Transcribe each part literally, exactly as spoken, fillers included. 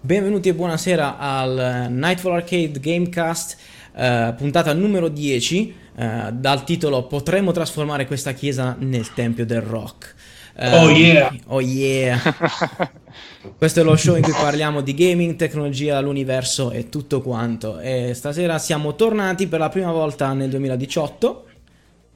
Benvenuti e buonasera al Nightfall Arcade Gamecast, eh, puntata numero dieci, eh, dal titolo Potremmo trasformare questa chiesa nel tempio del rock. Eh, oh yeah! Oh yeah! Questo è lo show in cui parliamo di gaming, tecnologia, l'universo e tutto quanto. E stasera siamo tornati per la prima volta nel duemiladiciotto,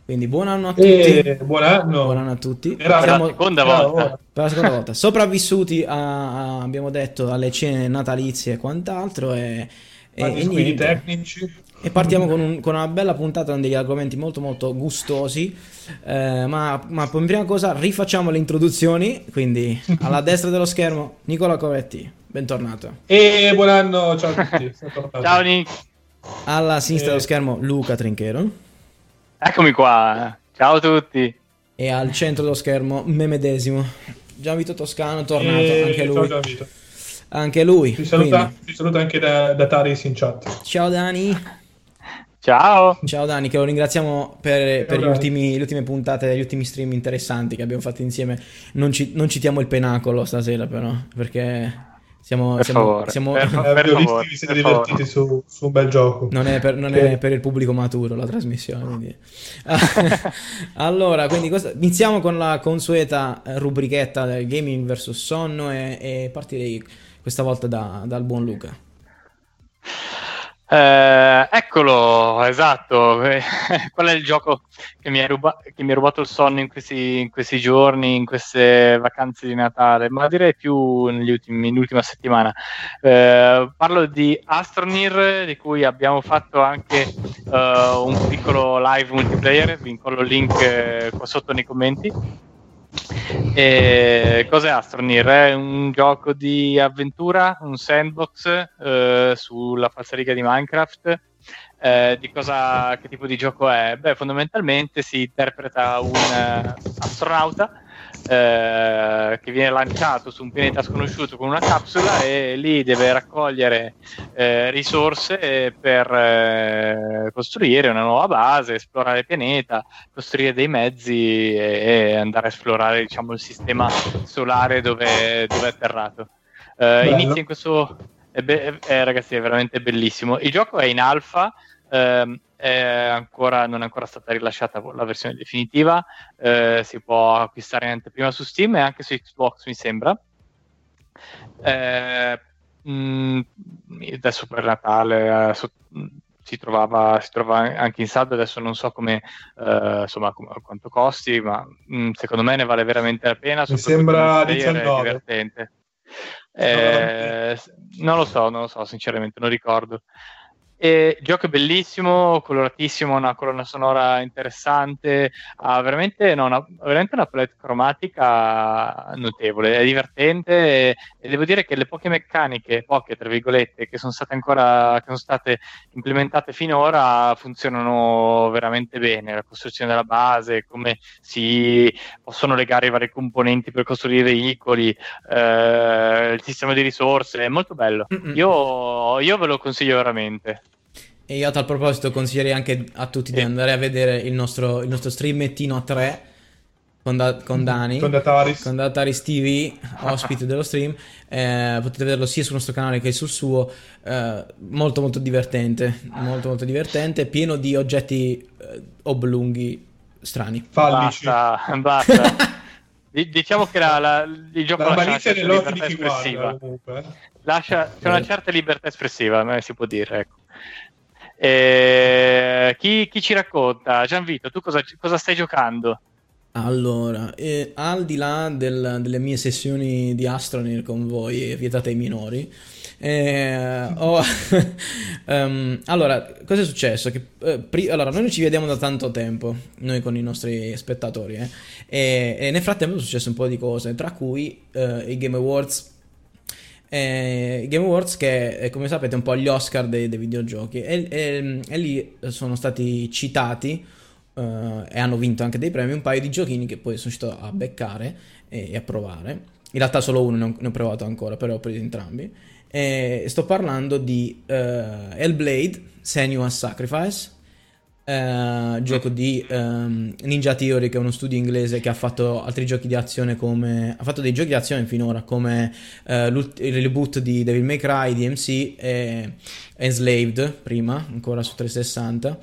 quindi buon anno a tutti. Eh, buon anno. Buon anno a tutti. Era siamo... la seconda volta. Per la seconda volta. Sopravvissuti a, a, abbiamo detto, alle cene natalizie e quant'altro. E, e, e niente. Tecnici. E partiamo con, un, con una bella puntata con degli argomenti molto molto gustosi. Eh, ma, ma in prima cosa rifacciamo le introduzioni. Quindi alla destra dello schermo Nicola Corretti, bentornato. E eh, buon anno, ciao a tutti. Ciao Nick. Alla sinistra eh. dello schermo Luca Trinchero. Eccomi qua, ciao a tutti. E al centro dello schermo me medesimo, Gianvito Toscano, tornato e... anche lui. Ciao Gianvito. Anche lui. Ci saluta, ci saluta anche da Dataris in chat. Ciao Dani. Ciao. Ciao Dani, che lo ringraziamo per, per gli ultimi, le ultime puntate, gli ultimi stream interessanti che abbiamo fatto insieme. Non, ci, non citiamo il penacolo stasera però, perché... Siamo, per siamo, siamo per, per per favore, vi siete divertiti su, su un bel gioco. Non è per, non è per il pubblico maturo la trasmissione. Quindi. Allora, quindi questa, iniziamo con la consueta rubrichetta del gaming versus sonno e, e partirei questa volta da, dal buon Luca. Eh, eccolo, esatto. Qual è il gioco che mi ha ruba- rubato il sonno in questi, in questi giorni, in queste vacanze di Natale? Ma direi più negli ultimi, nell'ultima settimana. Eh, parlo di Astroneer, di cui abbiamo fatto anche uh, un piccolo live multiplayer. Vi incollo il link eh, qua sotto nei commenti. E cos'è Astroneer? È un gioco di avventura, un sandbox eh, sulla falsariga di Minecraft. Eh, di cosa, che tipo di gioco è? Beh, fondamentalmente si interpreta un uh, astronauta eh, che viene lanciato su un pianeta sconosciuto con una capsula e lì deve raccogliere eh, risorse per eh, costruire una nuova base, esplorare il pianeta, costruire dei mezzi e, e andare a esplorare, diciamo, il sistema solare dove, dove è atterrato. Eh, inizia in questo... Eh, beh, eh, ragazzi, è veramente bellissimo. Il gioco è in alfa, ehm, è ancora, non è ancora stata rilasciata la versione definitiva, eh, si può acquistare in anteprima su Steam e anche su Xbox, mi sembra. Eh, mh, adesso per Natale eh, so, mh, si trovava si trova anche in saldo, adesso non so come eh, insomma com- quanto costi, ma mh, secondo me ne vale veramente la pena, mi sembra diciannove. Divertente. Eh, non lo so, non lo so sinceramente, non ricordo. E il gioco è bellissimo, coloratissimo, una colonna sonora interessante, ha veramente, no, una, veramente una palette cromatica notevole, è divertente e, e devo dire che le poche meccaniche, poche tra virgolette, che sono state ancora che sono state implementate finora funzionano veramente bene. La costruzione della base, come si possono legare i vari componenti per costruire i veicoli, eh, il sistema di risorse, è molto bello. Io, io ve lo consiglio veramente. E io a tal proposito consiglierei anche a tutti sì. di andare a vedere il nostro, il nostro streamettino a tre con, da, con Dani, con Dataris. con Dataris T V, ospite dello stream. Eh, potete vederlo sia sul nostro canale che sul suo, eh, molto molto divertente, molto molto divertente, pieno di oggetti eh, oblunghi strani. Fallici. Basta, basta. Diciamo che la, la, il gioco la lascia, lascia, libertà espressiva. Guarda, lascia, c'è una certa libertà espressiva, si può dire, ecco. Eh, chi, chi ci racconta? Gianvito, tu cosa, cosa stai giocando? Allora, eh, al di là del, delle mie sessioni di Astroneer con voi e vietate ai minori, eh, oh, um, allora, cosa è successo? Che, eh, pri- allora, noi non ci vediamo da tanto tempo, noi con i nostri spettatori, eh, e, e nel frattempo è successo un po' di cose, tra cui eh, i Game Awards. eh, Game Awards, che è, come sapete, un po' gli Oscar dei, dei videogiochi, e, e, e lì sono stati citati eh, e hanno vinto anche dei premi un paio di giochini che poi sono riuscito a beccare e, e a provare. In realtà solo uno, non, ne ho provato ancora, però ho preso entrambi. E sto parlando di uh, Hellblade, Senua's Sacrifice, uh, gioco di um, Ninja Theory, che è uno studio inglese che ha fatto altri giochi di azione, come ha fatto dei giochi di azione finora, come uh, il reboot di Devil May Cry, D M C e Enslaved, prima ancora su trecentosessanta.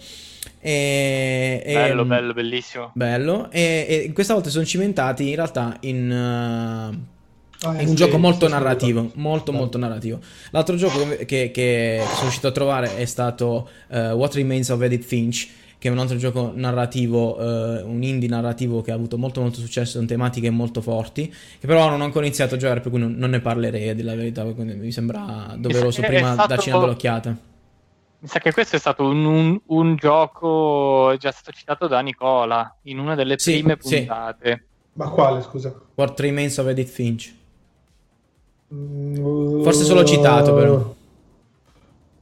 E, bello, e, bello, bellissimo. Bello. E, e questa volta sono cimentati in realtà in... Uh, Ah, è un gioco molto narrativo, molto molto narrativo. L'altro gioco che, che sono riuscito a trovare è stato uh, What Remains of Edith Finch, che è un altro gioco narrativo, uh, un indie narrativo che ha avuto molto molto successo, con tematiche molto forti, che però non ho ancora iniziato a giocare, per cui non, non ne parlerei, a dire la verità, quindi mi sembra doveroso prima darci una bella occhiata. Mi sa che questo è stato un, un, un gioco già stato citato da Nicola in una delle sì, prime puntate. Sì. Ma quale, scusa? What Remains of Edith Finch. Forse solo citato, però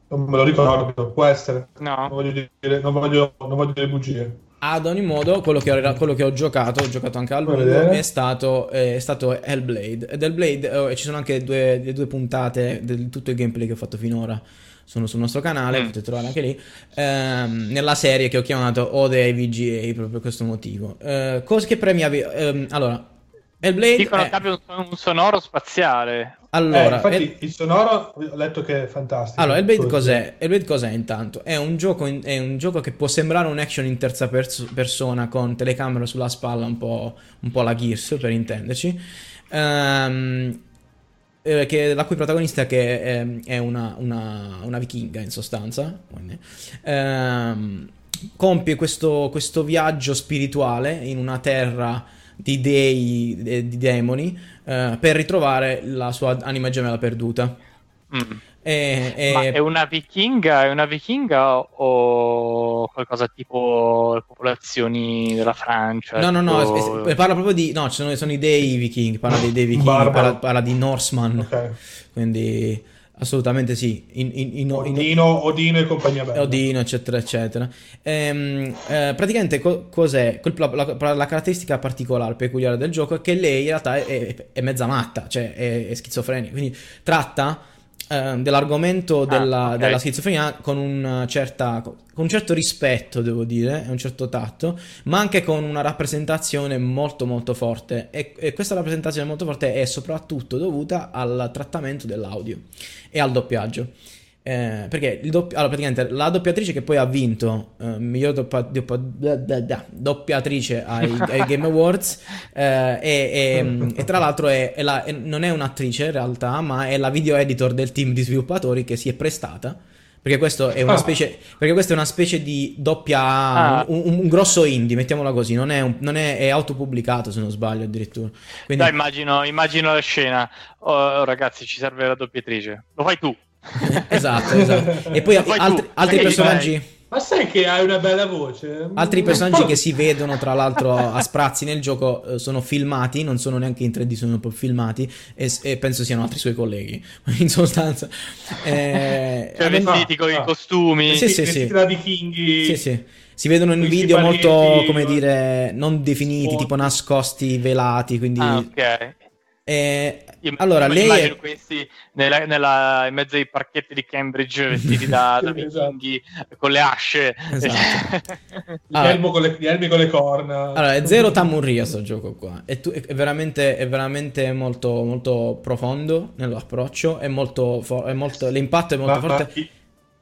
non me lo ricordo, può essere. No, non voglio dire, non voglio, non voglio dire bugie. Ad ogni modo, quello che ho, quello che ho giocato, ho giocato anche al lungo, è stato, è stato Hellblade. Ed Hellblade, oh, e ci sono anche due, le due puntate di tutto il gameplay che ho fatto finora. Sono sul nostro canale, mm. potete trovare anche lì, ehm, nella serie che ho chiamato Ode ai V G A, proprio per questo motivo. Eh, cose che premiavi. Ehm, allora. Hellblade dicono è... che un sonoro spaziale. Allora, eh, infatti El... il sonoro ho letto che è fantastico. Allora, Hellblade cos'è? Hellblade cos'è intanto? È un gioco in... è un gioco che può sembrare un action in terza pers- persona con telecamera sulla spalla, un po' un po' la Gears, per intenderci. Ehm Che, la cui protagonista che è, è una, una, una vichinga, in sostanza, ehm, compie questo, questo viaggio spirituale in una terra di dei, di demoni, eh, per ritrovare la sua anima gemella perduta. Mm. E, e... Ma è una vichinga? È una vichinga o qualcosa tipo le popolazioni della Francia? No, no, tipo... no. Parla proprio di. No, ci sono, sono i dei viking. Parla dei, dei viking. Parla, parla di Norseman. Okay. Quindi, assolutamente sì. In, in, in, in... Odino, Odino e compagnia bella. Odino, eccetera, eccetera. Ehm, eh, praticamente, co- cos'è? La, la, la caratteristica particolare, peculiare del gioco è che lei in realtà è, è mezza matta, cioè è, è schizofrenica. Quindi, tratta dell'argomento della, ah, okay. della schizofrenia con un, certa, con un certo rispetto, devo dire, un certo tatto, ma anche con una rappresentazione molto molto forte, e, e questa rappresentazione molto forte è soprattutto dovuta al trattamento dell'audio e al doppiaggio, eh, perché il doppi- allora, praticamente la doppiatrice che poi ha vinto eh, miglior doppa- doppa- da, da, da, doppiatrice ai, ai Game Awards, eh, e, e, e tra l'altro è, è la, è, non è un'attrice in realtà, ma è la video editor del team di sviluppatori che si è prestata, perché questo è una specie, perché questa è una specie di doppia ah. un, un grosso indie, mettiamola così, non è, un, non è, è autopubblicato, se non sbaglio, addirittura. Quindi... Dai, immagino, immagino la scena, oh, ragazzi, ci serve la doppiatrice, lo fai tu. esatto, esatto. E poi al- altri, altri personaggi. Vai. Ma sai che hai una bella voce? Altri personaggi che si vedono, tra l'altro, a sprazzi nel gioco, sono filmati, non sono neanche in tre D, sono proprio filmati, e, e penso siano altri suoi colleghi, in sostanza. Eh, cioè vestiti con i costumi, sì, sì, sì. da vichinghi. Sì, sì. Si vedono in video molto, parietti, come dire, non definiti, oh. tipo nascosti, velati, quindi... Ah, ok. Eh, Io allora, lei immagino è... questi nella, nella, in mezzo ai parchetti di Cambridge vestiti da, da vichinghi esatto. con le asce, esatto. gli, allora, elmo con le, gli elmi con le corna. Allora, è zero tamurria sto gioco qua, è, tu, è veramente, è veramente molto, molto profondo nell'approccio, è molto, for- è molto l'impatto è molto ma, forte. Ma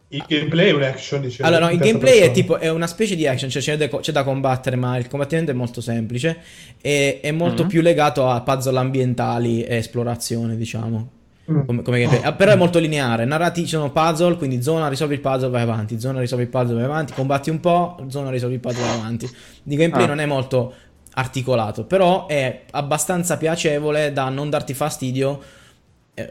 il, il gameplay è un action, diciamo. Allora, no, il gameplay persona. è tipo è una specie di action, cioè c'è, de- c'è da combattere, ma il combattimento è molto semplice e è molto mm-hmm. più legato a puzzle ambientali e esplorazione, diciamo. Come, come gameplay. Però è molto lineare, narrati sono puzzle, quindi zona risolvi il puzzle vai avanti, zona risolvi il puzzle vai avanti, combatti un po', zona risolvi il puzzle vai avanti. Il gameplay ah. non è molto articolato, però è abbastanza piacevole da non darti fastidio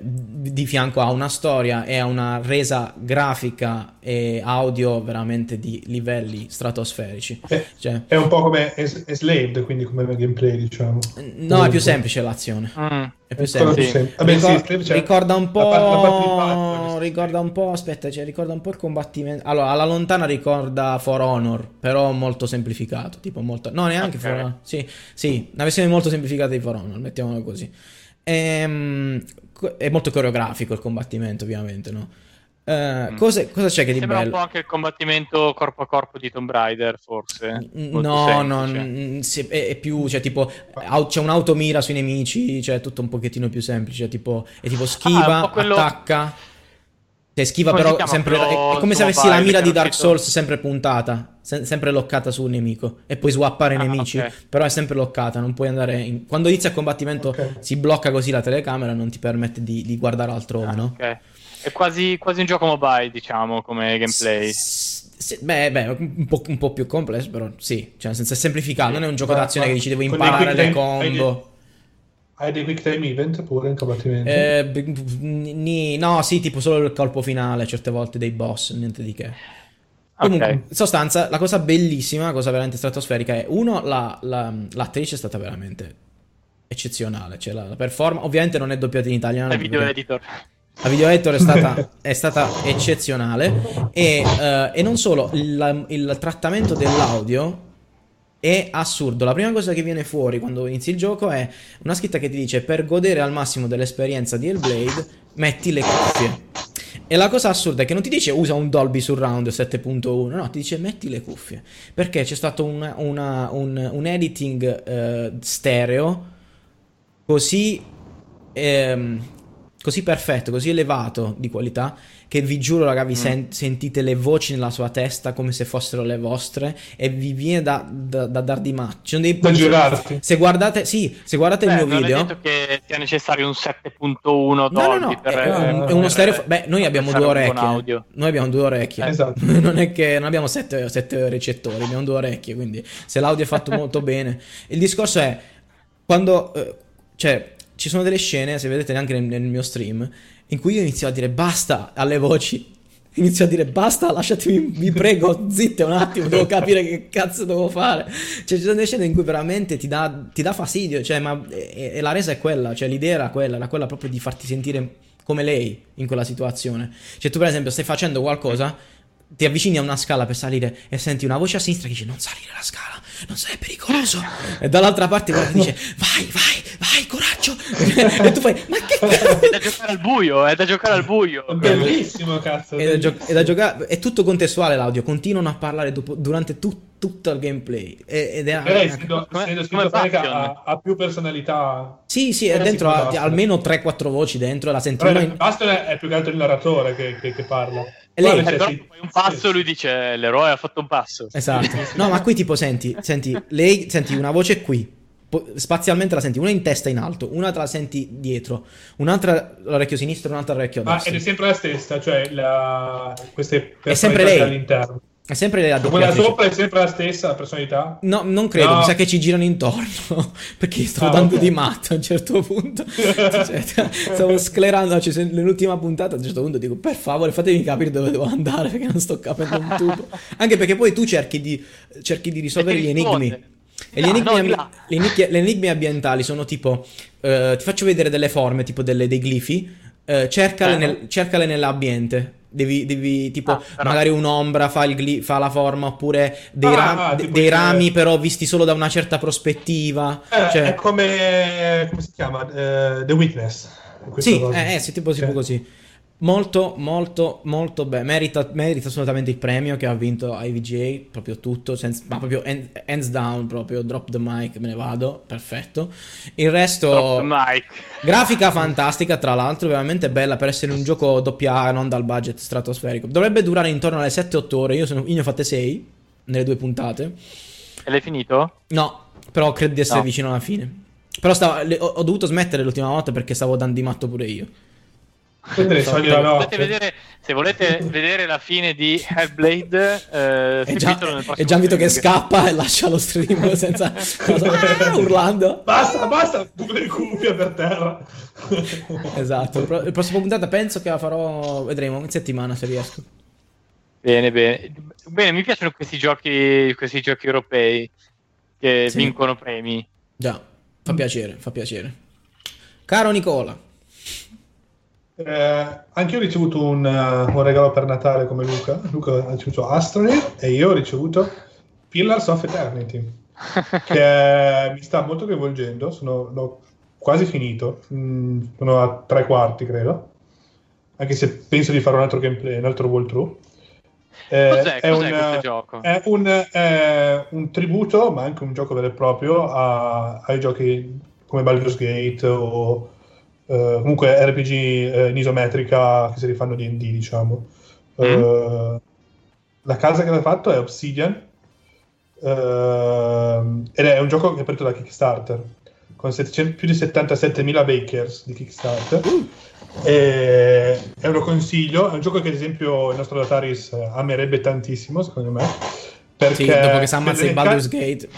di fianco a una storia e a una resa grafica e audio veramente di livelli stratosferici. È, cioè, è un po' come Enslaved, quindi come gameplay, diciamo. No, è più semplice l'azione. Mm. È più semplice. Sì. Vabbè, Ricor- sì, cioè, ricorda un po'. La parte, la parte impatto, ricorda un po'. Aspetta, cioè, ricorda un po' il combattimento. Allora, alla lontana ricorda For Honor, però molto semplificato. Tipo molto. No, neanche okay. For Honor. Sì, sì, una versione molto semplificata di For Honor, mettiamolo così. Ehm, è molto coreografico il combattimento, ovviamente, no? Eh, mm. cosa, cosa c'è che di bello? Sembra un po' anche il combattimento corpo a corpo di Tomb Raider, forse. No, no, n- se, è, è più, cioè, tipo, au- c'è un'automira sui nemici, cioè, tutto un pochettino più semplice, tipo, è tipo schiva, ah, è quello... attacca. Cioè, schiva come però sempre, è, è come se avessi la mira di Dark Souls sempre puntata, se- sempre loccata sul nemico, e puoi swappare i ah, nemici, okay. Però è sempre loccata, non puoi andare in... quando inizia il combattimento, okay. Si blocca così la telecamera, non ti permette di, di guardare altrove, ah, no? Okay. È quasi, quasi un gioco mobile, diciamo, come gameplay. S- s- beh, beh un, po', un po' più complesso, però sì, cioè, senza semplificato, sì. Non è un gioco ma, d'azione ma, che dici devo imparare le combo. Hai dei quick time event pure in combattimento? Eh, b- b- n- no, sì, tipo solo il colpo finale, certe volte dei boss, niente di che. Okay. Comunque, in sostanza, la cosa bellissima, la cosa veramente stratosferica è, uno, la, la, l'attrice è stata veramente eccezionale, cioè la, la performance, ovviamente non è doppiata in italiano. La video editor. La video editor è stata, è stata eccezionale e, uh, e non solo, il, il trattamento dell'audio... è assurdo. La prima cosa che viene fuori quando inizi il gioco è una scritta che ti dice: per godere al massimo dell'esperienza di Hellblade metti le cuffie. E la cosa assurda è che non ti dice usa un Dolby Surround sette punto uno, no, ti dice metti le cuffie, perché c'è stato una, una, un, un editing eh, stereo così ehm, così perfetto, così elevato di qualità, che vi giuro, raga, vi sen- sentite le voci nella sua testa come se fossero le vostre e vi viene da, da, da dar di match. Dei... da girarti. Se guardate, sì, se guardate beh, il mio non video... non è detto che sia necessario un sette punto uno Dolby. No, no, no, per, è, eh, un, è uno stereo... Beh, noi abbiamo due orecchie. Noi abbiamo due orecchie. Eh, esatto. Non è che non abbiamo sette, sette recettori, abbiamo due orecchie, quindi se l'audio è fatto molto bene. Il discorso è, quando... Eh, cioè... ci sono delle scene, se vedete anche nel, nel mio stream, in cui io inizio a dire basta alle voci, inizio a dire basta, lasciatemi, vi prego, zitte un attimo, devo capire che cazzo devo fare. Cioè ci sono delle scene in cui veramente ti dà, ti dà fastidio, cioè, ma e, e la resa è quella, cioè l'idea era quella, era quella proprio di farti sentire come lei in quella situazione. Cioè tu per esempio stai facendo qualcosa, ti avvicini a una scala per salire e senti una voce a sinistra che dice non salire la scala, non sei pericoloso, e dall'altra parte quella che dice vai vai vai coraggio e tu fai ma che cazzo, è da giocare al buio, è da giocare al buio, bellissimo cazzo, è da, gio- è da giocare, è tutto contestuale, l'audio continuano a parlare dopo, durante tutto tutto il gameplay ed è eh, essendo, essendo ha, ha più personalità, sì sì, è dentro ha, almeno tre quattro voci dentro, la senti in... Bastion è più che altro il narratore che, che, che parla e lei è però, sì. Un passo lui dice l'eroe ha fatto un passo, esatto, no ma qui tipo senti senti lei senti una voce qui spazialmente, la senti una in testa in alto, una te la senti dietro, un'altra l'orecchio sinistro, un'altra l'orecchio destro, ma ed è sempre la stessa, cioè la... queste è sempre lei all'interno. È sempre la quella sopra è sempre la stessa la personalità? No, non credo, no. Mi sa che ci girano intorno perché stavo ah, dando okay. di matto a un certo punto. Cioè, stavo sclerando, cioè, nell'ultima puntata a un certo punto dico per favore fatemi capire dove devo andare perché non sto capendo un tubo. Anche perché poi tu cerchi di cerchi di risolvere gli enigmi. E no, gli, enigmi, no, no. Gli, enigmi, gli enigmi ambientali sono tipo eh, ti faccio vedere delle forme, tipo delle, dei glifi, eh, cercale, eh. Nel, cercale nell'ambiente. Devi, devi tipo ah, però... magari un'ombra fa, il gli, fa la forma, oppure dei, ah, ram, ah, dei dire... rami però visti solo da una certa prospettiva, eh, cioè... è come come si chiama uh, The Witness, sì eh, eh, sì tipo, tipo cioè. Così molto molto molto bene, merita, merita assolutamente il premio che ha vinto I V G A, proprio tutto senza, ma proprio hand, hands down, proprio drop the mic, me ne vado, perfetto. Il resto drop the mic. Grafica fantastica, tra l'altro veramente bella per essere un gioco doppia A non dal budget stratosferico, dovrebbe durare intorno alle sette otto ore, io, sono, io ne ho fatte sei nelle due puntate. E l'hai finito? No, però credo di essere no. vicino alla fine, però stavo, ho, ho dovuto smettere l'ultima volta perché stavo dando di matto pure io. Potete so, vedere, se volete vedere la fine di Hellblade, eh, è, già, è già Vito che scappa e lascia lo stream senza cosa, urlando basta basta buco di cuffia per terra. Esatto, la prossima puntata penso che la farò, vedremo in settimana se riesco. Bene, bene, bene, mi piacciono questi giochi, questi giochi europei che sì, vincono premi. Già, fa piacere, fa piacere. Caro Nicola, eh, anche io ho ricevuto un, uh, un regalo per Natale come Luca. Luca ha ricevuto Astroneer e io ho ricevuto Pillars of Eternity, che mi sta molto coinvolgendo. Sono, l'ho quasi finito, mm, sono a tre quarti credo, anche se penso di fare un altro gameplay, un altro walkthrough. Eh, cos'è, è cos'è un, questo gioco? È un, è un tributo, ma anche un gioco vero e proprio a, ai giochi come Baldur's Gate o eh, comunque R P G eh, in isometrica che si rifanno D and D, diciamo. Mm. Eh, la casa che l'ha fatto è Obsidian, eh, ed è un gioco che è partito da Kickstarter con settecento, più di settantasettemila backers di Kickstarter. Mm. E, e lo consiglio, è un gioco che ad esempio il nostro Dataris amerebbe tantissimo secondo me, perché sì, dopo che si ammazza in Baldur's Gate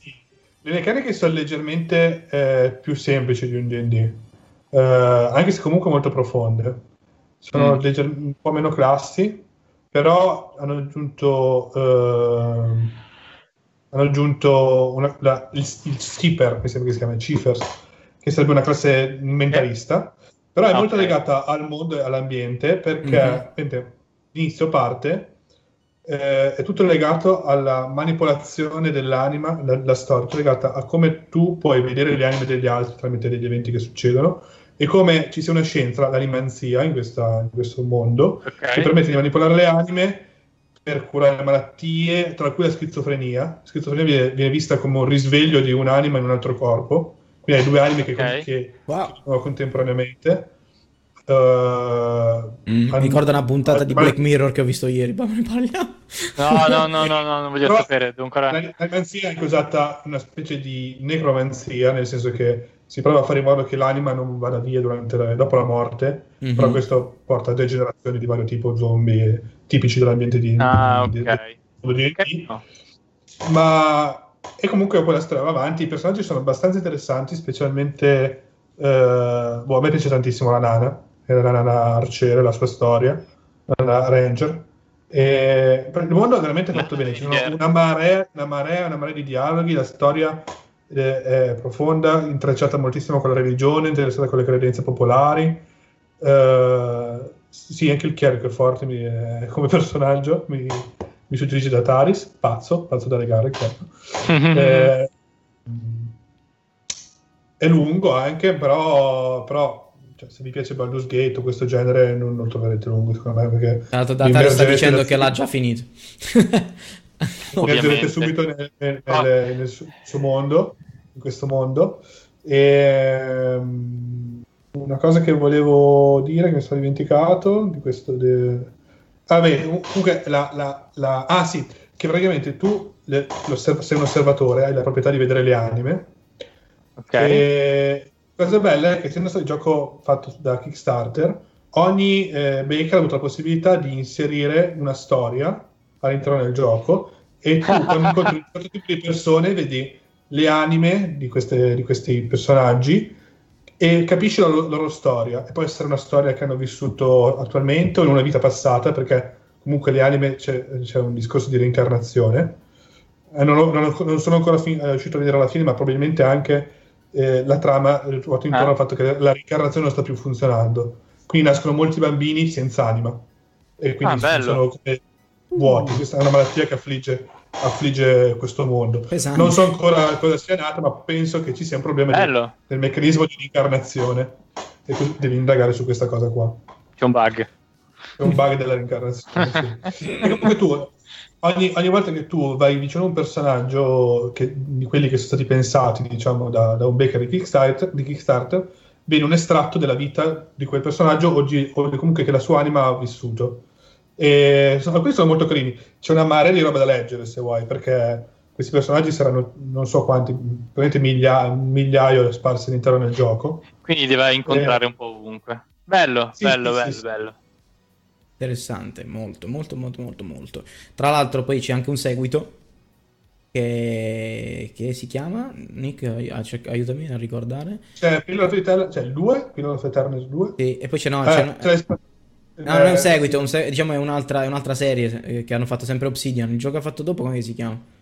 sì, le meccaniche sono leggermente eh, più semplici di un D and D, eh, anche se comunque molto profonde, sono mm. legger- un po' meno classi, però hanno aggiunto eh, hanno aggiunto una, la, il, il skipper, mi sembra che si chiama Cipher, che sarebbe una classe mentalista, eh. però è okay. molto legata al mondo e all'ambiente, perché mm-hmm. inizio parte eh, è tutto legato alla manipolazione dell'anima, la, la storia è legata a come tu puoi vedere le anime degli altri tramite degli eventi che succedono, e come ci sia una scienza, l'animanzia, in, questa, in questo mondo, okay. che permette di manipolare le anime per curare malattie, tra cui la schizofrenia. La schizofrenia viene, viene vista come un risveglio di un'anima in un altro corpo, quindi hai due anime che, okay. che wow. sono contemporaneamente. Uh, mm, hanno... Mi ricordo una puntata ah, di ma... Black Mirror che ho visto ieri, ma ne parliamo? No, no, no, no, no, non voglio però sapere. L'animanzia è usata una specie di necromanzia, nel senso che si prova a fare in modo che l'anima non vada via durante la... dopo la morte, mm-hmm. però questo porta a degenerazioni di vario tipo, zombie tipici dell'ambiente di... Ah, ok. Di... Di... okay no. Ma... E comunque quella storia va avanti, i personaggi sono abbastanza interessanti, specialmente eh, boh, a me piace tantissimo la nana, era la nana arciere, la sua storia, la nana ranger, e il mondo è veramente fatto bene, ci sono una marea, una marea, una marea di dialoghi, la storia eh, è profonda, intrecciata moltissimo con la religione, interessata con le credenze popolari, eh, sì, anche il chierico è forte mi, eh, come personaggio, mi... mi suggerisce Dataris, pazzo, pazzo da legare, eh, è lungo anche, però, però cioè, se vi piace Baldur's Gate o questo genere non lo troverete lungo secondo me, perché Dataris sta dicendo da... che l'ha già finito. Immergerete subito nel, nel, nel, nel suo mondo, in questo mondo. E una cosa che volevo dire che mi sono dimenticato di questo de... Ah, beh, comunque la, la, la ah sì, che praticamente tu le, sei un osservatore, hai la proprietà di vedere le anime. Ok. E la cosa bella è che essendo stato il gioco fatto da Kickstarter, ogni eh, baker ha avuto la possibilità di inserire una storia all'interno del gioco, e tu quando incontri un certo tipo di persone vedi le anime di, queste, di questi personaggi e capisci la loro, loro storia, e può essere una storia che hanno vissuto attualmente o in una vita passata, perché comunque le anime c'è, c'è un discorso di reincarnazione, eh, non, ho, non, ho, non sono ancora fin- riuscito a vedere alla fine, ma probabilmente anche eh, la trama ruota intorno ah. al fatto che la reincarnazione non sta più funzionando, quindi nascono molti bambini senza anima e quindi ah, sono come vuoti. Questa è una malattia che affligge affligge questo mondo. Pesante. Non so ancora cosa sia nato, ma penso che ci sia un problema di, del meccanismo di reincarnazione, e tu devi indagare su questa cosa qua. C'è un bug. C'è un bug della reincarnazione. Sì. E comunque tu ogni, ogni volta che tu vai vicino a un personaggio che, di quelli che sono stati pensati diciamo da, da un baker di Kickstarter, di Kickstarter viene un estratto della vita di quel personaggio o, di, o comunque che la sua anima ha vissuto. E alcuni sono molto carini, c'è una marea di roba da leggere se vuoi, perché questi personaggi saranno non so quanti, probabilmente miglia, migliaio sparsi all'interno del gioco, quindi li vai a incontrare e... un po' ovunque. Bello, sì, bello, sì, bello, sì, bello. Interessante, molto, molto, molto, molto, molto. Tra l'altro poi c'è anche un seguito che, che si chiama, Nick, aiutami a ricordare. C'è Pillars of Eternity, c'è il due, Pillars of Eternity due. Sì, e poi c'è no, eh, c'è, una... c'è... No, non è un seguito, un seg... diciamo è un'altra, è un'altra serie che hanno fatto sempre Obsidian. Il gioco ha fatto dopo, come si chiama?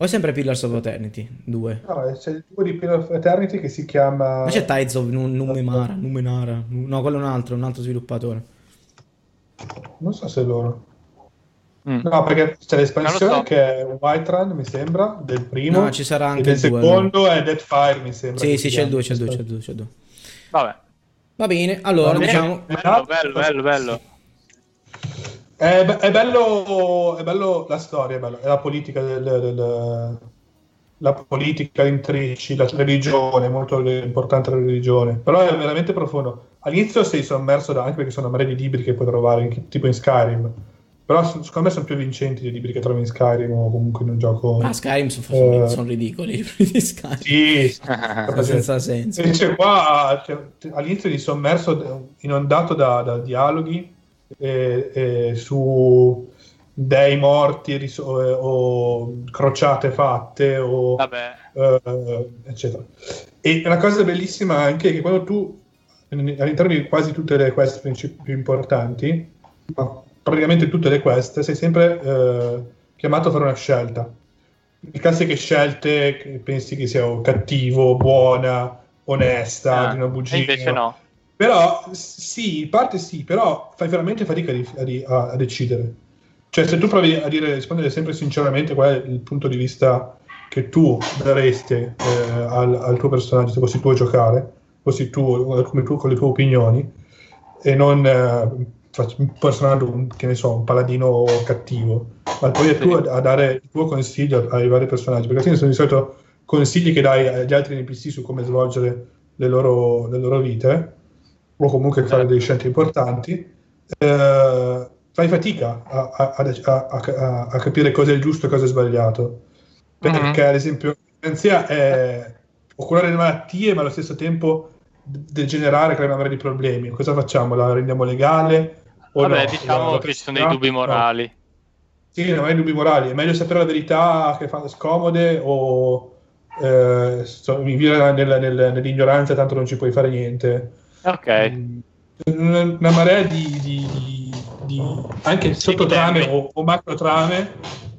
O è sempre Pillars of Eternity due? No, c'è il due di Pillars of Eternity che si chiama... Ma c'è Tides of Numenara, Numenara. No, quello è un altro, un altro sviluppatore. Non so se loro... Mm. No, perché c'è l'espansione so. che è White Run, mi sembra, del primo. No, ci sarà anche il due. E del secondo no? è Deathfire, mi sembra. Sì, sì, c'è il due, c'è il due, c'è il due, c'è il due. Vabbè. Va bene, allora Va bene. diciamo... Bello, bello, bello, bello. È, be- è, bello, è bello la storia, è, bello, è la politica del, del, la politica intrici, la religione, è molto importante la religione, però è veramente profondo. All'inizio sei sommerso da, anche perché sono mare di libri che puoi trovare in, tipo in Skyrim, però secondo me sono più vincenti i libri che trovi in Skyrim o comunque in un gioco. Ah, Skyrim sono, eh, sono ridicoli i libri di Skyrim. Sì, senza senso. Invece qua cioè, all'inizio di sommerso inondato da, da dialoghi E, e su dei morti ris- o, o crociate fatte o Vabbè. Uh, eccetera. E una cosa bellissima anche è che quando tu all'interno di quasi tutte le quest princip- più importanti, ma praticamente tutte le quest, sei sempre uh, chiamato a fare una scelta. Le classiche scelte che pensi che sia cattivo, buona, onesta, ah, di una bugia, e invece no. Però sì, in parte sì, però fai veramente fatica a, a, a decidere. Cioè se tu provi a dire, rispondere sempre sinceramente qual è il punto di vista che tu daresti eh, al, al tuo personaggio, se fossi tu a giocare, fossi tu, come tu con le tue opinioni, e non eh, un personaggio, che ne so, un paladino cattivo, ma poi è tu a, a dare il tuo consiglio ai vari personaggi, perché alla fine sono di solito consigli che dai agli altri N P C su come svolgere le loro, le loro vite, o comunque fare delle scelte importanti, eh, fai fatica a, a, a, a, a capire cosa è giusto e cosa è sbagliato. Perché mm-hmm. ad esempio l'ansia è curare le malattie, ma allo stesso tempo degenerare, creare una marea di problemi. Cosa facciamo? La rendiamo legale? O Vabbè, no? diciamo la, che ci sono dei dubbi morali. No. Sì, non hai dubbi morali. È meglio sapere la verità che fa scomode o eh, so, vivere nel, nel, nell'ignoranza, tanto non ci puoi fare niente. Ok, una marea di, di, di anche sottotrame o, o macro trame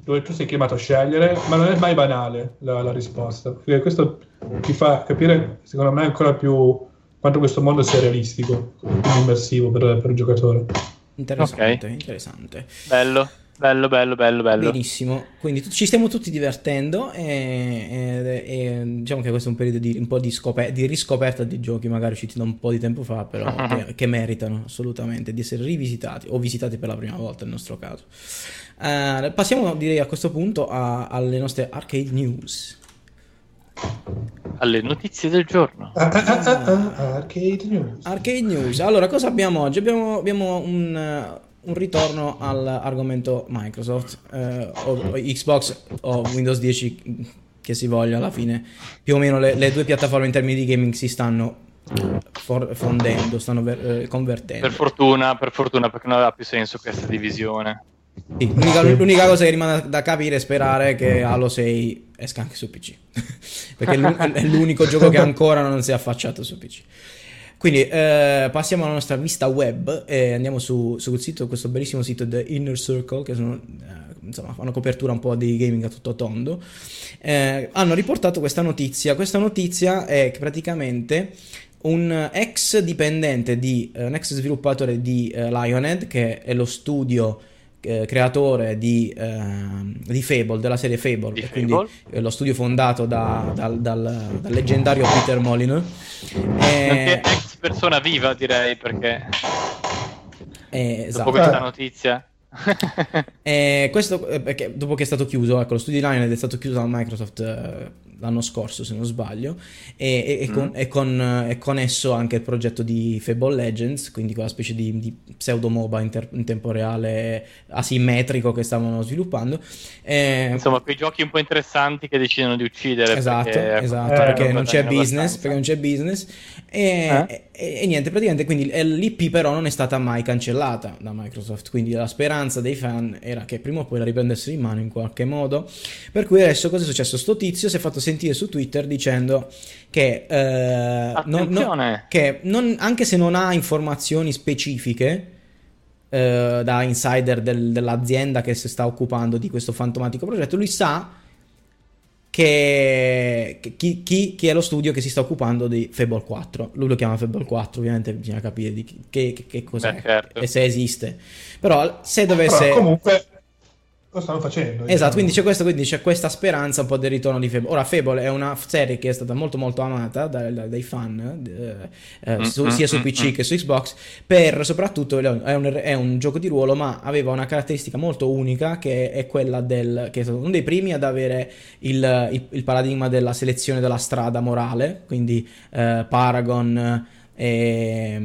dove tu sei chiamato a scegliere, ma non è mai banale la, la risposta, perché questo ti fa capire, secondo me, ancora più quanto questo mondo sia realistico, immersivo per, per il giocatore. Interessante, okay. Interessante. Bello. Bello, bello, bello, bello. Benissimo, quindi ci stiamo tutti divertendo e, e, e diciamo che questo è un periodo di, un po' di, scoper- di riscoperta di giochi magari usciti da un po' di tempo fa, però che, che meritano assolutamente di essere rivisitati o visitati per la prima volta nel nostro caso. Uh, passiamo direi a questo punto a, alle nostre arcade news. Alle notizie del giorno. Ah, ah, ah, ah, arcade news. Arcade news. Allora, cosa abbiamo oggi? Abbiamo, abbiamo un... un ritorno all'argomento Microsoft, eh, o, o Xbox o Windows dieci, che si voglia, alla fine più o meno le, le due piattaforme in termini di gaming si stanno for- fondendo, stanno ver- convertendo. Per fortuna, per fortuna, perché non aveva più senso questa divisione. Sì, l'unica, l'unica cosa che rimane da capire è sperare che Halo sei esca anche su P C, perché è l'unico gioco che ancora non si è affacciato su P C. Quindi eh, passiamo alla nostra vista web e andiamo su, sul sito, questo bellissimo sito The Inner Circle, che sono, eh, insomma, fanno copertura un po' di gaming a tutto tondo. Eh, hanno riportato questa notizia. Questa notizia è che praticamente un ex dipendente di un ex sviluppatore di eh, Lionhead, che è lo studio eh, creatore di, eh, di Fable, della serie Fable, di e Fable. Quindi eh, lo studio fondato da, dal, dal, dal leggendario Peter Molyneux. Eh, persona viva, direi, perché eh, esatto. Dopo questa notizia eh, questo perché dopo che è stato chiuso, ecco, lo studio di Lionhead è stato chiuso da Microsoft eh, l'anno scorso se non sbaglio, e, e, mm. con, e, con, e con esso anche il progetto di Fable Legends, quindi quella specie di, di pseudo MOBA inter, in tempo reale asimmetrico che stavano sviluppando, e... insomma quei giochi un po' interessanti che decidono di uccidere, esatto, perché, esatto, eh, perché, non non c'è business, perché non c'è business e, eh? e, e niente praticamente, quindi l'I P però non è stata mai cancellata da Microsoft, quindi la speranza dei fan era che prima o poi la riprendessero in mano in qualche modo, per cui adesso cosa è successo? Sto tizio si è fatto sentire su Twitter dicendo che, eh, non, non, che non, anche se non ha informazioni specifiche eh, da insider del, dell'azienda che si sta occupando di questo fantomatico progetto, lui sa che chi, chi, chi è lo studio che si sta occupando di Fable quattro. Lui lo chiama Fable quattro, ovviamente bisogna capire di chi, che, che cos'è. Beh, certo. E se esiste, però se dovesse però comunque lo stanno facendo, esatto, diciamo. Quindi c'è questo, quindi c'è questa speranza un po' del ritorno di Fable. Ora Fable è una serie che è stata molto molto amata dai, dai fan eh, eh, su, sia su P C che su Xbox, per soprattutto è un, è un gioco di ruolo, ma aveva una caratteristica molto unica che è quella del che è stato uno dei primi ad avere il, il, il paradigma della selezione della strada morale, quindi eh, Paragon E,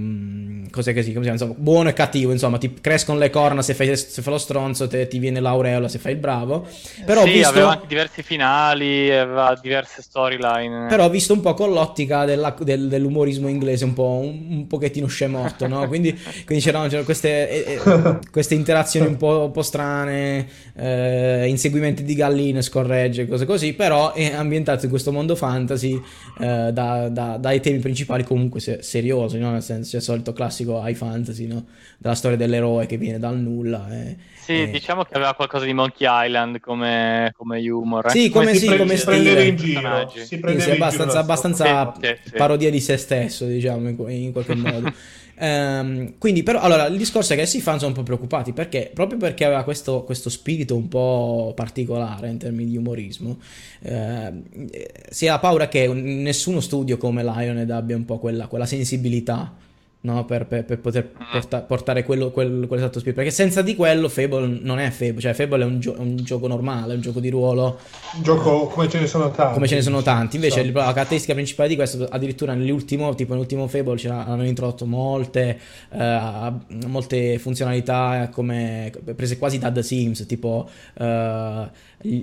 cos'è che si chiama? Insomma, buono e cattivo, insomma, ti crescono le corna se fai, se fai lo stronzo, te, ti viene l'aureola se fai il bravo. Però sì, visto... aveva anche diversi finali, aveva diverse storyline. Però visto un po' con l'ottica della, del, dell'umorismo inglese, un po' un, un pochettino scemotto, no? Quindi, quindi c'erano, c'erano queste, eh, eh, queste interazioni un po', un po' strane, eh, inseguimenti di galline, scorregge, cose così. Però è ambientato in questo mondo fantasy eh, da, da, dai temi principali comunque se, se No? Nel senso, c'è il solito classico high fantasy, no? Della storia dell'eroe che viene dal nulla. Eh, sì, eh. Diciamo che aveva qualcosa di Monkey Island come, come humor. Eh? Sì, come, come, si, prende, come si prendeva in giro. Si prendeva sì, in abbastanza, giro abbastanza sì, sì, sì. parodia di se stesso, diciamo, in, in qualche modo. Um, quindi però allora il discorso è che sì, i fan sono un po' preoccupati perché proprio perché aveva questo, questo spirito un po' particolare in termini di umorismo, eh, si ha paura che nessuno studio come Lionhead abbia un po' quella, quella sensibilità, no? per, per, per poter porta, portare quello, quel, quell'esatto spirito, perché senza di quello Fable non è Fable, cioè Fable è un, gio- un gioco normale, un gioco di ruolo, un gioco come ce ne sono tanti, come ce ne sono tanti invece so. La caratteristica principale di questo, addirittura nell'ultimo tipo nell'ultimo Fable hanno introdotto molte eh, molte funzionalità come prese quasi da The Sims, tipo eh,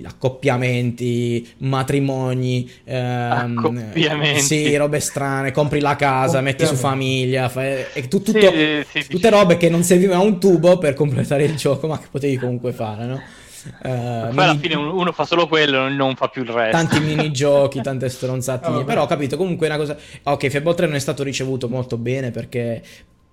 accoppiamenti, matrimoni, ehm, accoppiamenti. Sì, robe strane, compri la casa, metti su famiglia, fai, e tu, tutto, sì, sì, tutte robe che non serviva a un tubo per completare il gioco, ma che potevi comunque fare, no? Uh, poi alla fine uno fa solo quello, non fa più il resto, tanti minigiochi, tante stronzatine, oh, però ho capito comunque è una cosa. Ok, Fable tre non è stato ricevuto molto bene perché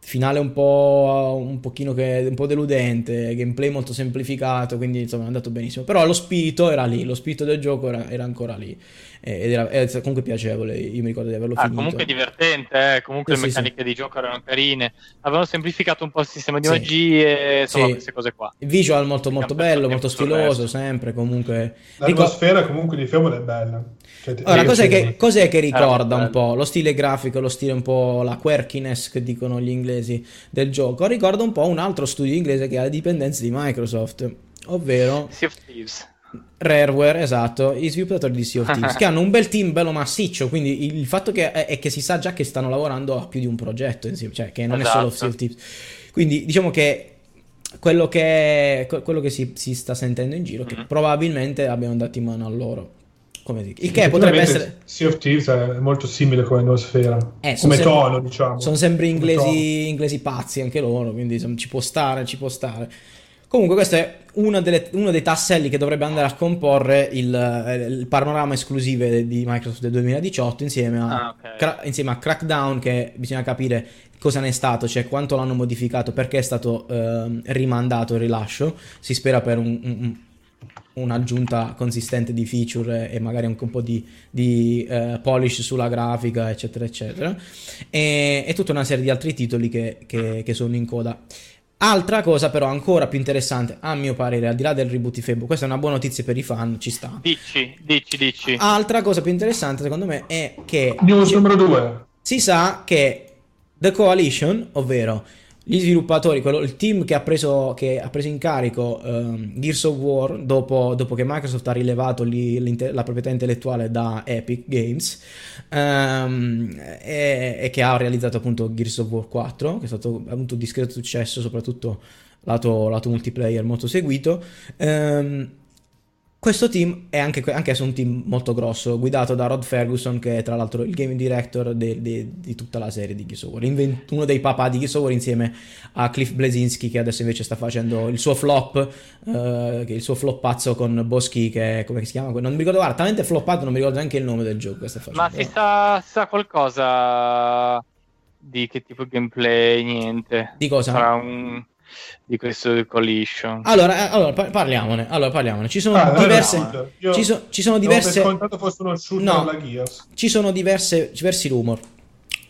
finale un po' un pochino che un po' deludente, gameplay molto semplificato, quindi insomma è andato benissimo, però lo spirito era lì, lo spirito del gioco era, era ancora lì ed era, era comunque piacevole, io mi ricordo di averlo ah, finito, comunque divertente, eh? Comunque sì, le meccaniche sì, di gioco erano carine, avevano semplificato un po' il sistema di sì, magie, insomma sì, queste cose qua, il visual molto molto bello, molto stiloso sempre, comunque l'atmosfera Ricor- comunque di Fable è bella, cioè, allora cos'è che, cos'è che ricorda un po' lo stile grafico, lo stile un po' la quirkiness che dicono gli inglesi del gioco, ricorda un po' un altro studio inglese che ha le dipendenze di Microsoft, ovvero Sea of Thieves, Rareware, esatto, i sviluppatori di Sea of Thieves che hanno un bel team bello massiccio, quindi il fatto che è, è che si sa già che stanno lavorando a più di un progetto insieme, cioè che non esatto, è solo Sea of Thieves, quindi diciamo che quello che quello che si, si sta sentendo in giro è che mm-hmm. probabilmente abbiano dato in mano a loro. Come il che potrebbe essere Sea of Thieves è molto simile come atmosfera, eh, come sempre, tono diciamo sono sempre inglesi, inglesi pazzi anche loro, quindi insomma, ci può stare ci può stare comunque questo è uno, delle, uno dei tasselli che dovrebbe andare a comporre il, il panorama esclusive di Microsoft del duemiladiciotto insieme a, ah, okay. cra- insieme a Crackdown, che bisogna capire cosa ne è stato, cioè quanto l'hanno modificato, perché è stato eh, rimandato il rilascio, si spera per un, un un'aggiunta consistente di feature e magari anche un po' di, di uh, polish sulla grafica eccetera eccetera, e, e tutta una serie di altri titoli che, che, che sono in coda. Altra cosa però ancora più interessante a mio parere, al di là del reboot di Fable, questa è una buona notizia per i fan, ci sta, dici dici dici altra cosa più interessante secondo me è che news numero due, si sa che The Coalition, ovvero Gli sviluppatori, quello, il team che ha preso, che ha preso in carico um, Gears of War dopo, dopo che Microsoft ha rilevato lì la proprietà intellettuale da Epic Games, um, e, e che ha realizzato appunto Gears of War quattro, che è stato, ha avuto un discreto successo soprattutto lato, lato multiplayer, molto seguito. Um, Questo team è anche, anche un team molto grosso, guidato da Rod Ferguson, che è tra l'altro il game director de, de, di tutta la serie di Gears of War, Invent- uno dei papà di Gears of War, insieme a Cliff Bleszinski, che adesso invece sta facendo il suo flop, eh, il suo flop pazzo con Boschi, che è, come si chiama? Non mi ricordo, guarda, talmente floppato, non mi ricordo neanche il nome del gioco che sta facendo. Ma si sa, sa qualcosa di che tipo di gameplay, niente. Di cosa? Sarà un... di questo Coalition. Allora, allora parliamone. Allora parliamone. Ci sono ah, diverse Io ci, so, ci sono diverse per fosse uno no, alla Gears. Ci sono diverse diversi rumor.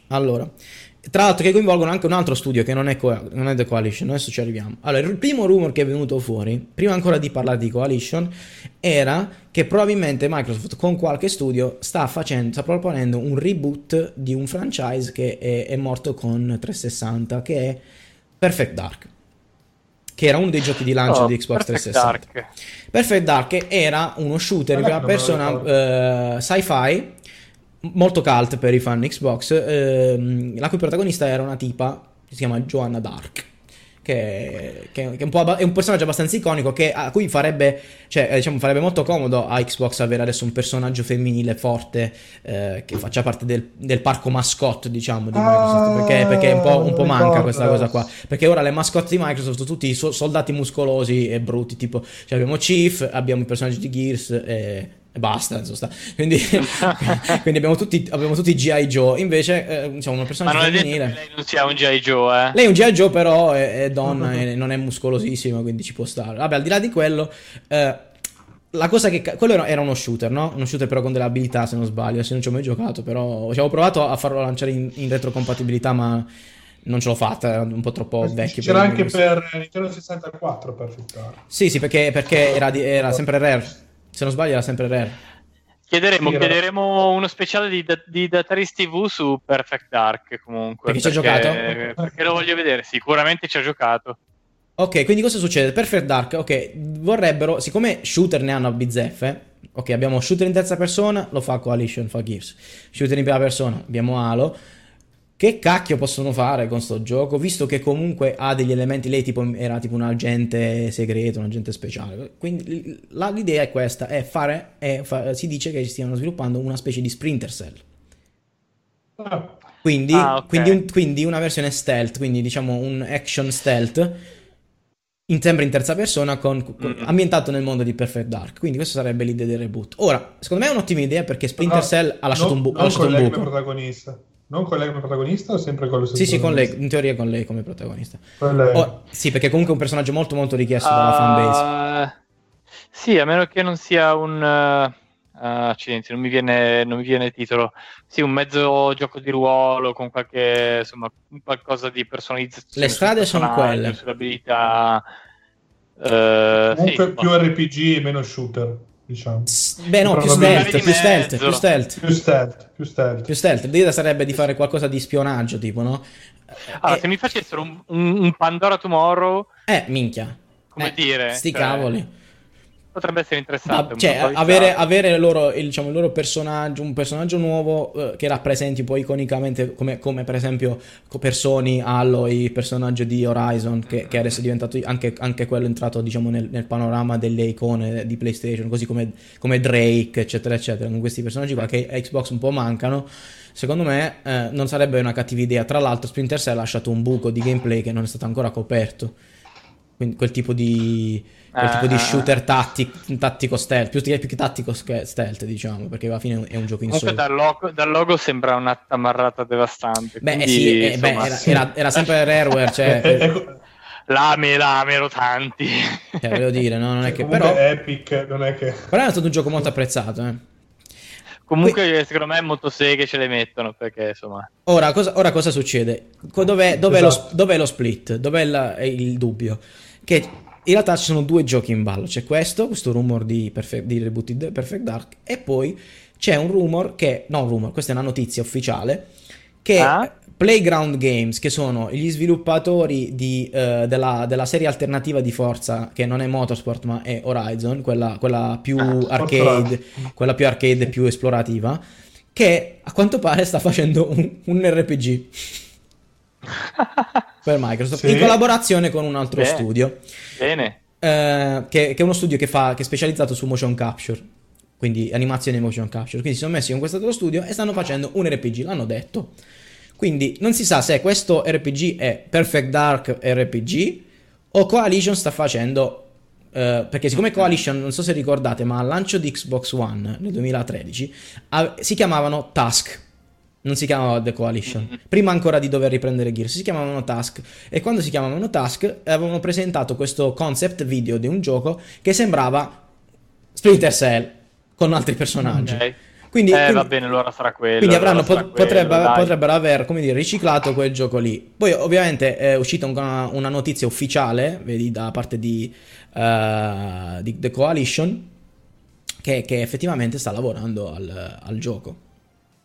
Allora, tra l'altro, che coinvolgono anche un altro studio che non è co- non è The Coalition, adesso ci arriviamo. Allora, il primo rumor che è venuto fuori, prima ancora di parlare di Coalition, era che probabilmente Microsoft con qualche studio sta facendo, sta proponendo un reboot di un franchise che è, è morto con trecentosessanta, che è Perfect Dark, che era uno dei giochi di lancio oh, di Xbox Perfect trecentosessanta. Dark. Perfect Dark era uno shooter in prima persona uh, sci-fi, molto cult per i fan Xbox, uh, la cui protagonista era una tipa che si chiama Joanna Dark, che, che, che è, un po' ab- è un personaggio abbastanza iconico, che a cui farebbe, cioè, diciamo, farebbe molto comodo a Xbox avere adesso un personaggio femminile forte, eh, che faccia parte del, del parco mascotte, diciamo, di Microsoft, ah, perché, perché è un po', un po' manca questa cosa qua, perché ora le mascotte di Microsoft sono tutti so- soldati muscolosi e brutti, tipo, cioè, abbiamo Chief, abbiamo i personaggi di Gears e... e basta, insomma. Quindi, quindi abbiamo tutti abbiamo tutti G I. Joe. Invece, eh, diciamo, una persona femminile. Lei non sia un G I. Joe, eh. Lei è un G I. Joe, però è, è donna, mm-hmm. e non è muscolosissima, quindi ci può stare. Vabbè, al di là di quello, eh, la cosa che quello era uno shooter, no? Uno shooter però con delle abilità, se non sbaglio, se non ci ho mai giocato, però ci avevo provato a farlo lanciare in, in retrocompatibilità, ma non ce l'ho fatta, era un po' troppo vecchio. C'era per anche per Nintendo sessantaquattro per fittare. Sì, sì, perché perché era di, era sempre Rare. Se non sbaglio era sempre Rare. Chiederemo, sì, chiederemo uno speciale di, di Dataris tivù su Perfect Dark, comunque. Perché, perché ci ha giocato? Perché lo voglio vedere, sicuramente ci ha giocato. Ok, quindi cosa succede? Perfect Dark, ok, vorrebbero, siccome shooter ne hanno a bizzeffe, ok, abbiamo shooter in terza persona, lo fa Coalition, fa Gears. Shooter in prima persona, abbiamo Halo. Che cacchio possono fare con sto gioco, visto che comunque ha degli elementi, lei tipo era tipo un agente segreto, un agente speciale, quindi la, l'idea è questa, è fare, è fa, si dice che stiano sviluppando una specie di Splinter Cell, quindi, ah, okay. quindi, un, quindi una versione stealth, quindi diciamo un action stealth, in sempre in terza persona, con, con, ambientato nel mondo di Perfect Dark. Quindi questa sarebbe l'idea del reboot. Ora, secondo me è un'ottima idea, perché Splinter Cell ha lasciato no, un, bu- non ha lasciato con un buco. Non protagonista. Non con lei come protagonista o sempre con lo stesso? Sì, sì, con lei, in teoria con lei come protagonista. Lei. Oh, sì, perché comunque è un personaggio molto molto richiesto uh, dalla fanbase. Sì, a meno che non sia un... Uh, accidenti, non mi viene non mi viene il titolo. Sì, un mezzo gioco di ruolo con qualche... insomma, qualcosa di personalizzazione. Le strade sono quelle. Sull'abilità... Uh, comunque sì, più ma... R P G e meno shooter. Diciamo. Beh no, più stealth, più stealth, più stealth, più stealth, più stealth, più stealth. L'idea sarebbe di fare qualcosa di spionaggio, tipo, no? Allora, e... se mi facessero un, un Pandora Tomorrow, eh, minchia, come eh, dire, sti cioè... cavoli. Potrebbe essere interessante. Ma, cioè, avere, avere loro, il, diciamo, il loro personaggio, un personaggio nuovo eh, che rappresenti poi iconicamente, come, come per esempio Personi, Halo, il personaggio di Horizon, che, che adesso è diventato anche, anche quello entrato, diciamo, nel, nel panorama delle icone di PlayStation, così come, come Drake, eccetera, eccetera. Con questi personaggi qua che Xbox un po' mancano, secondo me eh, non sarebbe una cattiva idea. Tra l'altro, Splinter Cell ha lasciato un buco di gameplay che non è stato ancora coperto. Quindi quel tipo di quel ah. tipo di shooter tattico, tattico stealth, più, più che tattico stealth, diciamo, perché alla fine è un gioco in solo. Dal logo, dal logo sembra una tamarrata devastante. Beh, quindi, sì, eh, insomma, beh era, sì. era, era sempre Rareware, cioè... ecco. Lame, lame, rotanti. Cioè, volevo dire, no, non è che... Però è Epic, non è che... Però è stato un gioco molto apprezzato, eh. Comunque que- secondo me è molto seghe ce le mettono, perché insomma... Ora cosa, ora cosa succede? Dov'è, dov'è, esatto. lo, dov'è lo split? Dov'è la, il dubbio? Che in realtà ci sono due giochi in ballo. C'è questo, questo rumor di, Perfect, di Rebooted Perfect Dark, e poi c'è un rumor che... No, un rumor, questa è una notizia ufficiale, che ah? Playground Games, che sono gli sviluppatori di, eh, della, della serie alternativa di Forza, che non è Motorsport ma è Horizon, quella, quella più ah, arcade, quella più arcade e più esplorativa, che a quanto pare sta facendo un, un R P G per Microsoft, sì, in collaborazione con un altro Bene. studio. Bene. Eh, che, che è uno studio che, fa, che è specializzato su motion capture, quindi animazione e motion capture. Quindi si sono messi con questo altro studio e stanno facendo un R P G, l'hanno detto. Quindi non si sa se questo R P G è Perfect Dark R P G o Coalition sta facendo... Eh, perché siccome Coalition, non so se ricordate, ma al lancio di Xbox One nel duemilatredici a, si chiamavano Task, non si chiamava The Coalition. Prima ancora di dover riprendere Gears, si chiamavano Task. E quando si chiamavano Task avevano presentato questo concept video di un gioco che sembrava Splinter Cell con altri personaggi. Okay. Quindi, eh, quindi, va bene, allora sarà quello. Quindi avranno, allora pot- quello, potrebbero, potrebbero aver, come dire, riciclato quel gioco lì. Poi ovviamente è uscita una, una notizia ufficiale, vedi, da parte di, uh, di The Coalition, che, che effettivamente sta lavorando al, al gioco.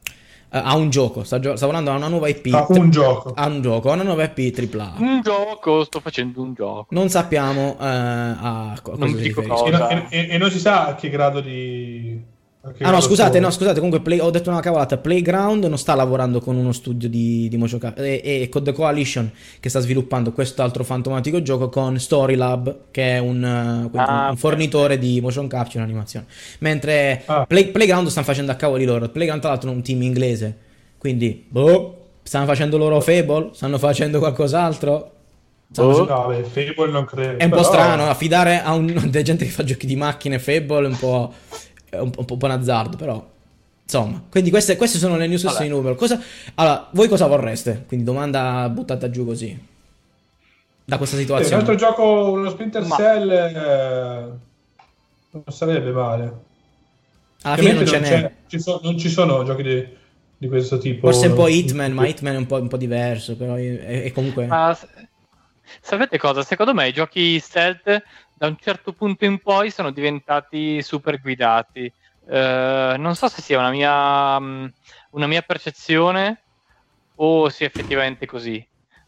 Uh, a un gioco, sta, gio- sta lavorando a una nuova I P. A un gioco. A un gioco, a una nuova I P tripla A. Un gioco, sto facendo un gioco. Non sappiamo uh, a co- non cosa dico cosa. E, e, e non si sa a che grado di... Ah no, scusate, no, scusate, comunque play, ho detto una cavolata. Playground non sta lavorando con uno studio di, di motion capture, e, e con The Coalition che sta sviluppando quest'altro fantomatico gioco con Storylab, che è un, ah, un fornitore di motion capture e animazione. Mentre ah. play, Playground stanno facendo a cavoli loro. Playground tra l'altro è un team inglese, quindi boh, stanno facendo loro Fable, stanno facendo qualcos'altro. Oh, no, beh, Fable non credo. È un però... po' strano affidare a un della gente che fa giochi di macchine Fable, è un po' Un, un, un po' un azzardo, però insomma. Quindi queste, queste sono le news allora. Di numero. Cosa, allora, voi cosa vorreste? Quindi domanda buttata giù così da questa situazione. Eh, un altro gioco, uno Splinter Ma... Cell eh, non sarebbe male. Alla fine non ce n'è. Non, ci so, non ci sono giochi di, di questo tipo. Forse un po' Hitman, ma Hitman è un po', un po' diverso, però è, è comunque. Ma sapete cosa? Secondo me i giochi stealth da un certo punto in poi sono diventati super guidati. Eh, non so se sia una mia, una mia percezione o se effettivamente così.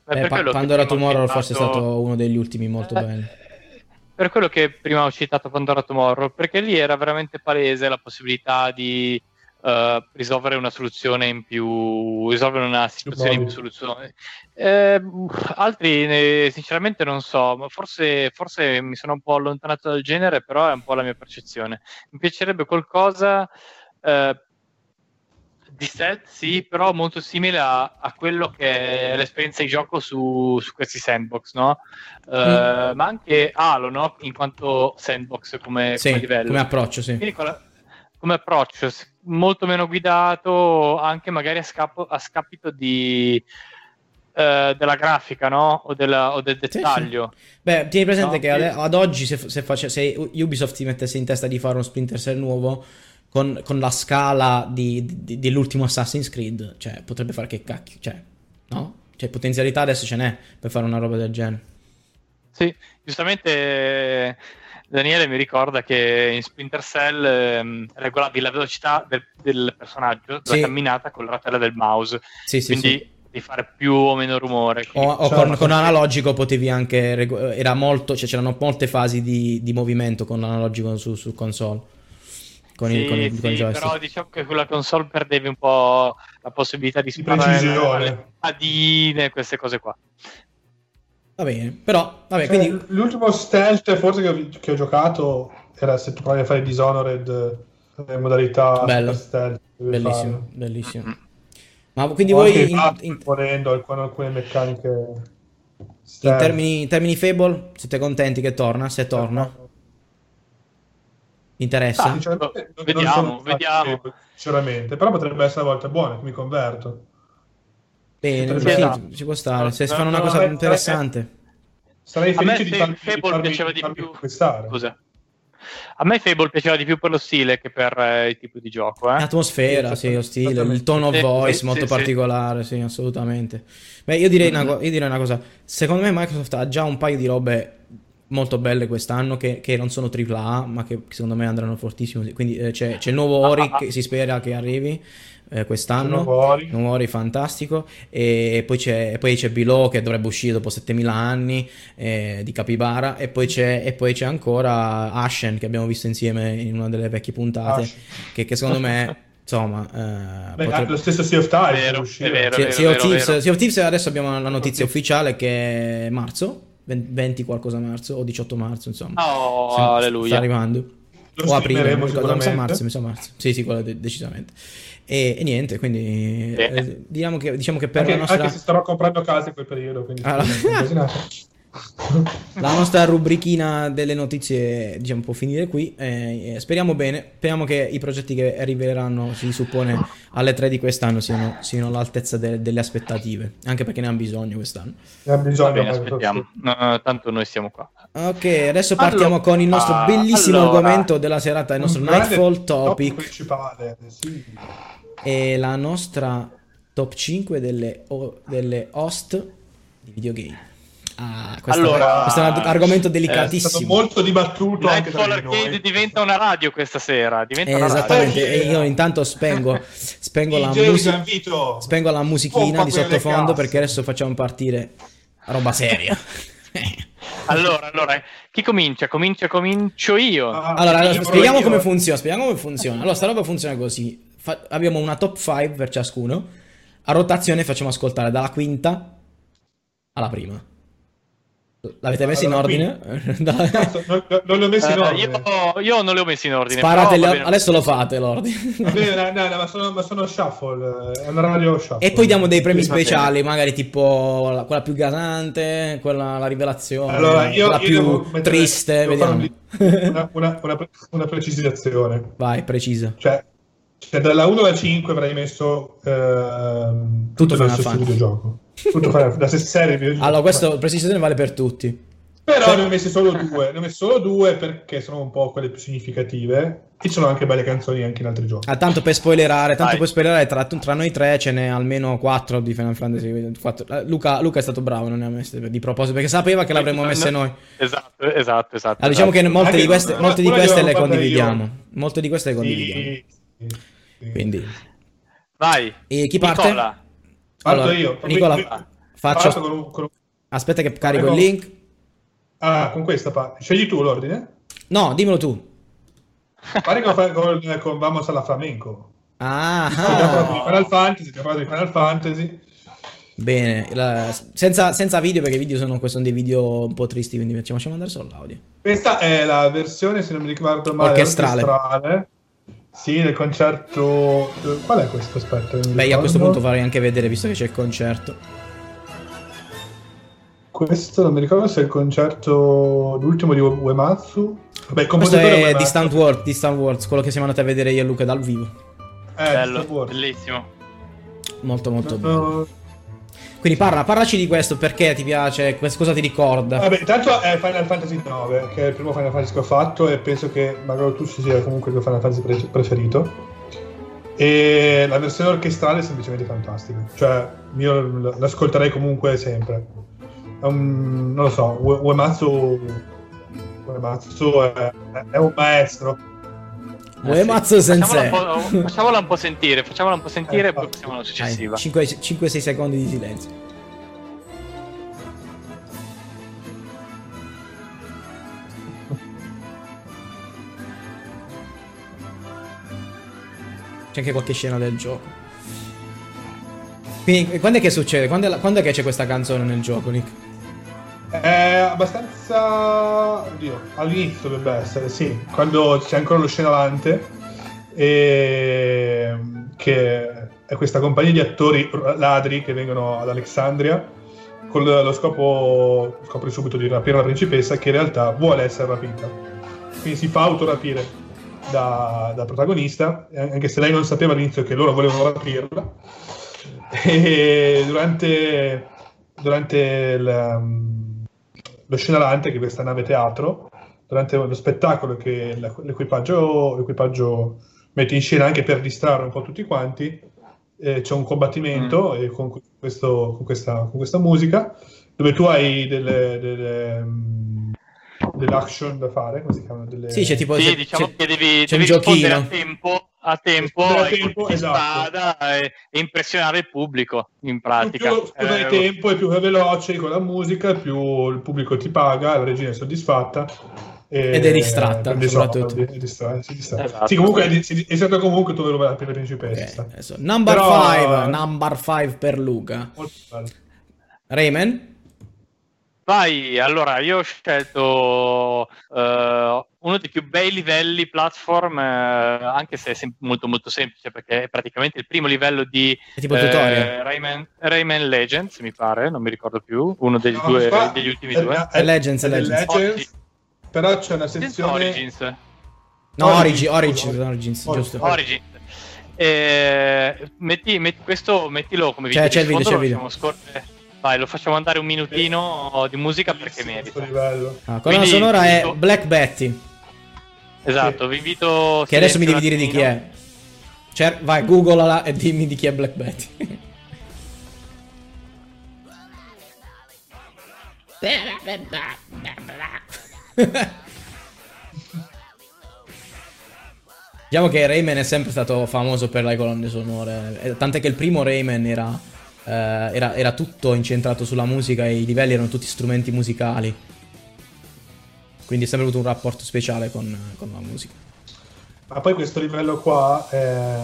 Ma eh, pa- Pandora Tomorrow citato... forse è stato uno degli ultimi molto eh, belli. Per quello che prima ho citato Pandora Tomorrow, perché lì era veramente palese la possibilità di uh, risolvere una soluzione in più, risolvere una situazione in più soluzione. Eh, altri sinceramente non so, ma forse, forse mi sono un po' allontanato dal genere, però è un po' la mia percezione. Mi piacerebbe qualcosa eh, di stealth, sì, però molto simile a, a quello che è l'esperienza di gioco su, su questi sandbox, no? Uh, mm. Ma anche Halo, no? In quanto sandbox come, sì, come livello. Come approccio, sì. Quindi, come approccio molto meno guidato, anche magari a, scapo, a scapito di eh, della grafica, no? O, della, o del dettaglio. Sì, sì. Beh, tieni presente no? che ad, ad oggi se, se, face, se Ubisoft si mettesse in testa di fare uno Splinter Cell nuovo con, con la scala di, di, dell'ultimo Assassin's Creed, cioè potrebbe fare che cacchio, cioè no? Cioè potenzialità adesso ce n'è per fare una roba del genere. Sì, giustamente Daniele mi ricorda che in Splinter Cell ehm, regolavi la velocità del, del personaggio, della sì. camminata con la rotella del mouse, sì, quindi sì, sì. di fare più o meno rumore. Quindi... O, o cioè, con, con analogico potevi anche rego- era molto, cioè c'erano molte fasi di, di movimento con l'analogico su, su console. Con sì, il, con il, sì, con il joystick. Però diciamo che con la console perdevi un po' la possibilità di sparare adine, queste cose qua. Va bene, però vabbè, cioè, quindi... l'ultimo stealth forse che ho, che ho giocato era se tu provavi a fare Dishonored in modalità Bello. stealth. Bellissimo, fare. bellissimo. Ma quindi o voi... In, ponendo in... alcune meccaniche in termini, in termini Fable siete contenti che torna? Se torna? Interessa? Ah, cioè, vediamo, vediamo. Fatti, sinceramente, però potrebbe essere una volta buona che mi converto. Bene, sì, no. ci può stare. Se no, fanno una no, cosa no, interessante, sarei felice di farmi, Fable di farmi, piaceva di più. Scusa. A me Fable piaceva di più per lo stile che per eh, il tipo di gioco. Eh? L'atmosfera, sì, lo stile, il tono of voice sì, molto sì, particolare, sì. sì, assolutamente. Beh, io direi, mm-hmm. una, io direi una cosa. Secondo me Microsoft ha già un paio di robe molto belle quest'anno, che, che non sono tripla A, ma che secondo me andranno fortissimo. Quindi eh, c'è, c'è il nuovo Ori che si spera che arrivi eh, quest'anno. Nuovo Ori. nuovo Ori fantastico. E poi c'è, poi c'è Below, che dovrebbe uscire dopo settemila anni eh, di Capybara. E poi c'è e poi c'è ancora Ashen, che abbiamo visto insieme in una delle vecchie puntate, che, che secondo me insomma eh, beh, potrebbe... lo stesso Sea of Thieves. È vero, è vero, Sea of Thieves, Sea of Thieves adesso abbiamo la notizia ufficiale che è marzo, venti qualcosa marzo o diciotto marzo, insomma. Oh, sì, alleluia. Sta arrivando. Lo o aprile, mi sa marzo, mi sa marzo. Sì, sì, quello de- decisamente. E, e niente, quindi eh. Eh, diciamo che diciamo che per anche, la nostra anche se starò comprando case in quel periodo, quindi allora. La nostra rubrichina delle notizie, diciamo, può finire qui. Eh, speriamo bene, speriamo che i progetti che arriveranno, si suppone, alle tre di quest'anno siano, siano all'altezza de- delle aspettative, anche perché ne hanno bisogno quest'anno. Ne hanno bisogno, bene, aspettiamo. No, no, tanto noi siamo qua. Ok, adesso partiamo allora, con il nostro bellissimo allora, argomento della serata, il nostro Nightfall Topic. Principale, sì. E la nostra top cinque delle, o- delle host di videogame. Ah, questo, allora, è, questo è un argomento delicatissimo. È stato molto dibattuto. Nightfall Arcade diventa una radio questa sera. Diventa eh, una esattamente. Radio. E io intanto spengo, spengo, la, musica, spengo la musichina oh, di sottofondo, perché adesso facciamo partire roba seria. allora, allora, chi comincia? Comincia, comincio io. Ah, allora, allora spieghiamo io. come funziona. Spieghiamo come funziona. Allora, sta roba funziona così: Fa- abbiamo una top cinque per ciascuno. A rotazione facciamo ascoltare dalla quinta alla prima. L'avete messo allora, in ordine? Dai. Cazzo, non, non l'ho messo in ordine. Uh, io, io non le ho messi in ordine. Sparate le, adesso lo fate l'ordine. Bene, no, no, ma, sono, ma sono shuffle. È una radio shuffle. E poi diamo dei premi sì, speciali, magari tipo la, quella più gasante, quella la rivelazione, allora, io, quella io più triste. Vediamo. Una, una, una, una precisazione. Vai, precisa. Cioè, cioè dalla uno alla cinque avrei messo ehm, tutto, tutto il nostro videogioco. Tutto fare da se serie. Allora, questa precisione vale per tutti. Però cioè... ne ho messe solo due, ne ho messe solo due perché sono un po' quelle più significative. E ci sono anche belle canzoni anche in altri giochi. Ah, tanto per spoilerare, tanto Dai. per spoilerare tra, tra noi tre ce n'è almeno quattro di Final Fantasy quattro. Luca, Luca è stato bravo, non ne ha messe di proposito perché sapeva che l'avremmo messe noi. Esatto, esatto, esatto. Ah, diciamo esatto. che molte anche di queste, una, molte una, di queste le condividiamo. Io. Molte di queste le condividiamo. Sì, sì, sì. Quindi vai. E chi parte? Nicola. Allora, io. Nicola, faccio... con un, con un... aspetta che carico Avevo... il link. Ah, con questa parte. Scegli tu l'ordine? No, dimmelo tu. Pare che con, con Vamos alla Flamenco. Ah! Di Final Fantasy, ti ho parlato di Final Fantasy. Bene, la... senza, senza video, perché i video sono, sono dei video un po' tristi, quindi ci facciamo andare solo l'audio. Questa è la versione, se non mi ricordo male, orchestrale. orchestrale. Sì, del concerto... Qual è questo? Aspetta, beh, io a questo punto farei anche vedere, visto che c'è il concerto. Questo non mi ricordo se è il concerto... l'ultimo di Uematsu. Vabbè, questo è Uematsu. Distant World, Distant Worlds, quello che siamo andati a vedere io e Luca dal vivo. Eh, bello, bellissimo. Molto, molto bello. bello. Quindi parla, parlaci di questo, perché ti piace, cosa ti ricorda? Vabbè, intanto è Final Fantasy nove, che è il primo Final Fantasy che ho fatto e penso che magari tu sia comunque il tuo Final Fantasy pre- preferito. E la versione orchestrale è semplicemente fantastica, cioè io l'ascolterei comunque sempre. Um, non lo so, U- Uematsu, Uematsu è, è un maestro. Uematsu sensei. Facciamola, facciamola un po' sentire, facciamola un po' sentire eh, e poi passiamo alla successiva. cinque sei secondi di silenzio. C'è anche qualche scena del gioco. Quindi quando è che succede? Quando è, la, quando è che c'è questa canzone nel gioco, Nick? È abbastanza... Oddio, all'inizio dovrebbe essere, sì. Quando c'è ancora lo scenavante, e... che è questa compagnia di attori ladri che vengono ad Alexandria con lo scopo, scopre subito di rapire la principessa, che in realtà vuole essere rapita. Quindi si fa autorapire da, da protagonista, anche se lei non sapeva all'inizio che loro volevano rapirla. E durante, durante il... lo scenarante, che questa nave teatro, durante lo spettacolo che l'equipaggio, l'equipaggio mette in scena anche per distrarre un po' tutti quanti, eh, c'è un combattimento mm. eh, con, questo, con, questa, con questa musica, dove tu hai delle, delle, delle action da fare, come si chiamano? Delle... Sì, c'è tipo, sì, c'è, diciamo c'è, che devi, devi rispondere a tempo, a tempo, a tempo esatto. spada e, e impressionare il pubblico, in pratica. Più, più hai eh, tempo e più è veloce con la musica, più il pubblico ti paga, la regina è soddisfatta. E, ed è distratta, eh, soprattutto. Sono, è distra- si distra- esatto. Sì, comunque è, è stato comunque dove lo va per la principessa. Okay, adesso, number five, Però... number five per Luca. Rayman? Vai, allora io ho scelto uh, uno dei più bei livelli platform, uh, anche se è sem- molto molto semplice, perché è praticamente il primo livello di tipo uh, Rayman, Rayman Legends, mi pare, non mi ricordo più, uno dei no, due, fa... degli ultimi è, due. È Legends, è Legends. Legends. Però c'è una sezione... Origins. No, Origins, Origins, Origins, Origins giusto. Origins. Eh, metti, metti questo, mettilo come video. C'è, c'è il video, c'è il video. Scorre... Vai, lo facciamo andare un minutino di musica perché merita. Ah, con la sonora invito... è Black Betty. Esatto, sì. Vi invito... Che adesso mi devi dire di chi è. Cer- vai, googolala e dimmi di chi è Black Betty. Diciamo che Rayman è sempre stato famoso per le colonne sonore, tant'è che il primo Rayman era, eh, era, era tutto incentrato sulla musica e i livelli erano tutti strumenti musicali, quindi è sempre avuto un rapporto speciale con, con la musica. Ma poi questo livello qua eh,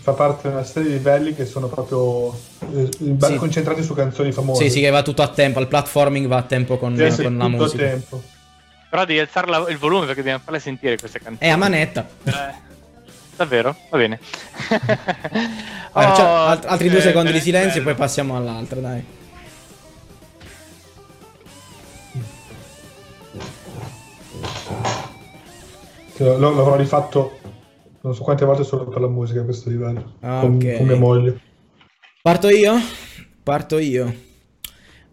fa parte di una serie di livelli che sono proprio eh, sì. concentrati su canzoni famose. Sì, sì, che va tutto a tempo, il platforming va a tempo con, sì, sì, con la musica. A tempo. Però devi alzare la, il volume perché dobbiamo farle sentire queste canzoni. È a manetta. Eh, davvero? Va bene. Allora, oh, cioè, alt- altri eh, due secondi eh, di silenzio eh, e poi passiamo all'altra, dai. L- l'avrò rifatto non so quante volte solo per la musica a questo livello. Okay. Con, con mia moglie. Parto io? Parto io.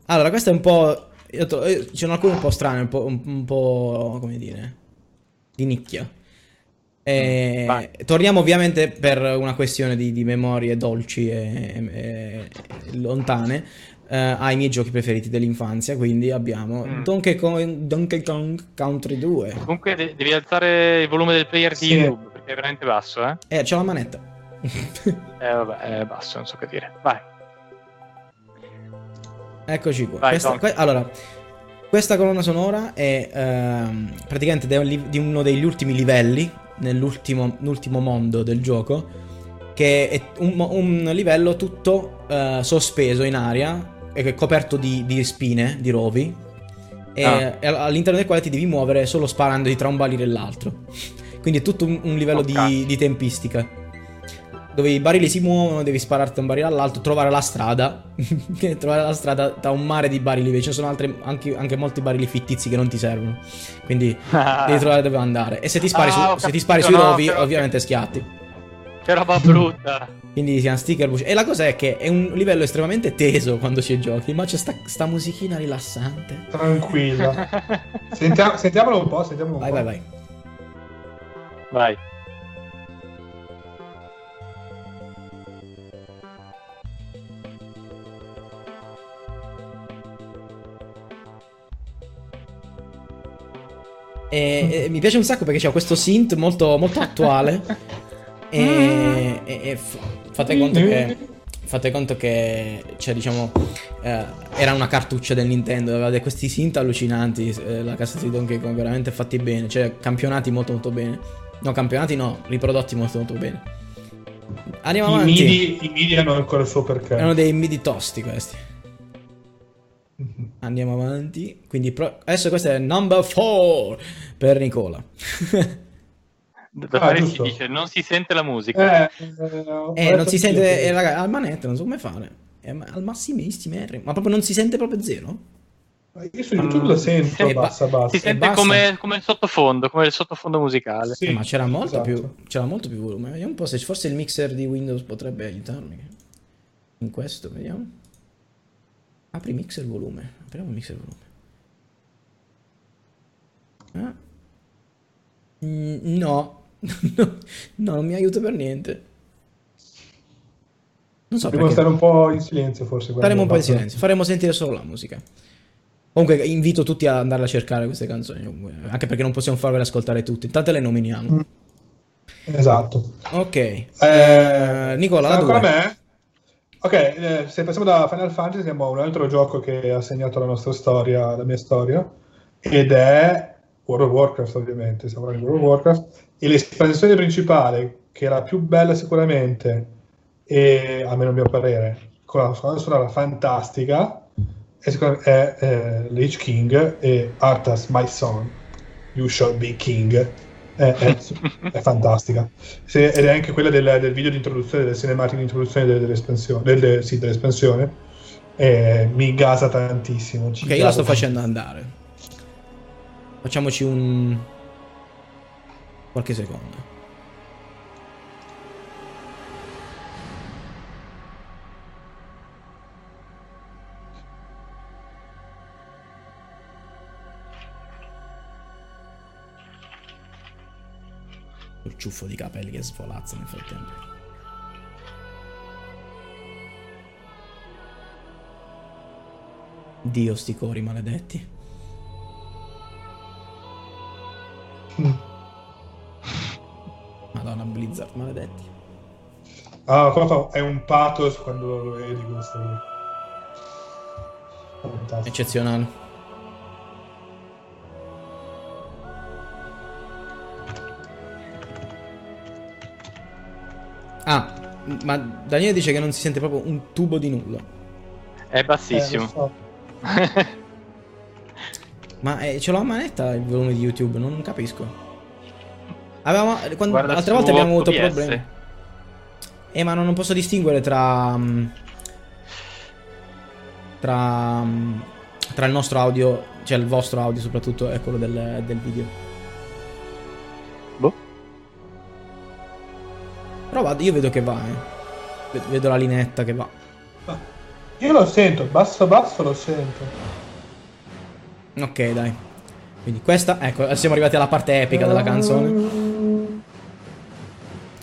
Allora, questo è un po'... Io to- io, c'è alcune un po' strane, un po', un, un po' come dire, di nicchia. E torniamo ovviamente per una questione di, di memorie dolci e, e, e lontane eh, ai miei giochi preferiti dell'infanzia, quindi abbiamo mm. Donkey, Kong, Donkey Kong Country due. Comunque de- devi alzare il volume del player di sì. YouTube, perché è veramente basso, eh? Eh, c'ho la manetta. eh, vabbè, è basso, non so che dire. Vai. Eccoci qua. Vai, questa, que- allora, questa colonna sonora è ehm, praticamente di, un li- di uno degli ultimi livelli nell'ultimo l'ultimo mondo del gioco, che è un, un livello tutto eh, sospeso in aria e coperto di, di spine, di rovi, e ah. all'interno del quale ti devi muovere solo sparandoti tra un barile e l'altro. Quindi è tutto un, un livello okay. di, di tempistica, dove i barili si muovono, devi spararti un barile all'altro, trovare la strada, trovare la strada da un mare di barili, invece ci sono altre, anche, anche molti barili fittizi che non ti servono, quindi devi trovare dove andare, e se ti spari, ah, su, capito, se ti spari sui no, rovi però... ovviamente schiatti. Che roba brutta! Quindi siamo sticker bush. E la cosa è che è un livello estremamente teso quando ci giochi, ma c'è sta, sta musichina rilassante. Tranquilla. Sentiamo, sentiamolo un po', sentiamolo un vai, po'. Vai, vai, vai. Vai. E, e, mi piace un sacco perché c'è questo synth molto, molto attuale. E, e, e f- fate conto che fate conto che cioè, diciamo eh, era una cartuccia del Nintendo, aveva questi synth allucinanti, eh, la cassetta di Donkey Kong, veramente fatti bene, cioè campionati molto molto bene. No, campionati no, riprodotti molto molto bene. Andiamo I avanti. Midi, I midi hanno ancora il suo perché. Erano dei midi tosti questi. Andiamo avanti. Quindi pro- adesso questo è number four per Nicola. Ah, si dice, non si sente la musica. Eh, eh, eh non si sente eh, raga, al manetto non so come fare. È al massimissimo, ma proprio non si sente proprio zero. Io su YouTube mm. lo sento ba- bassa, bassa. Si sente come, come il sottofondo, come il sottofondo musicale. Sì, eh, ma c'era molto esatto. più c'era molto più volume. Vediamo un po' se forse il mixer di Windows potrebbe aiutarmi. In questo, vediamo. Apri mixer volume. Apriamo mixer volume. Ah. Mm, no. no, non mi aiuta per niente. Non so. Dobbiamo stare un po' in silenzio, forse. Staremo un po' in silenzio. Faremo sentire solo la musica. Comunque invito tutti ad andare a cercare queste canzoni, anche perché non possiamo farvele ascoltare tutte, intanto le nominiamo. Esatto. Ok. Eh, eh, Nicola, la due. Me? Ok, eh, se passiamo da Final Fantasy andiamo a un altro gioco che ha segnato la nostra storia, la mia storia, ed è World of Warcraft, ovviamente, siamo in World of Warcraft, e l'espansione principale, che è la più bella sicuramente, e almeno a mio parere, con la sonora fantastica, è eh, Lich King e Art as My Son, You Shall Be King. È, è, è fantastica. Se, ed è anche quella del, del video di introduzione, delle cinematiche di introduzione delle, dell'espansione, delle, sì, dell'espansione. Eh, mi gasa tantissimo. Ci ok, io la sto facendo andare. Facciamoci un qualche secondo. Il ciuffo di capelli che svolazza nel frattempo. Dio, sti cori maledetti. Madonna, Blizzard maledetti. Ah, qua è un pathos quando lo vedi questo. Fantastico. Eccezionale. Ah, ma Daniele dice che non si sente proprio un tubo di nulla. È bassissimo. Eh, so. Ma eh, ce l'ho a manetta il volume di YouTube, non capisco. Avevamo, quando, altre volte abbiamo avuto problemi. Eh, ma non, non posso distinguere tra tra tra il nostro audio, cioè il vostro audio soprattutto, e quello del, del video. Però vado, io vedo che va, eh. Vedo la lineetta che va. Io lo sento, basso basso lo sento. Ok, dai. Quindi questa, ecco, siamo arrivati alla parte epica della canzone.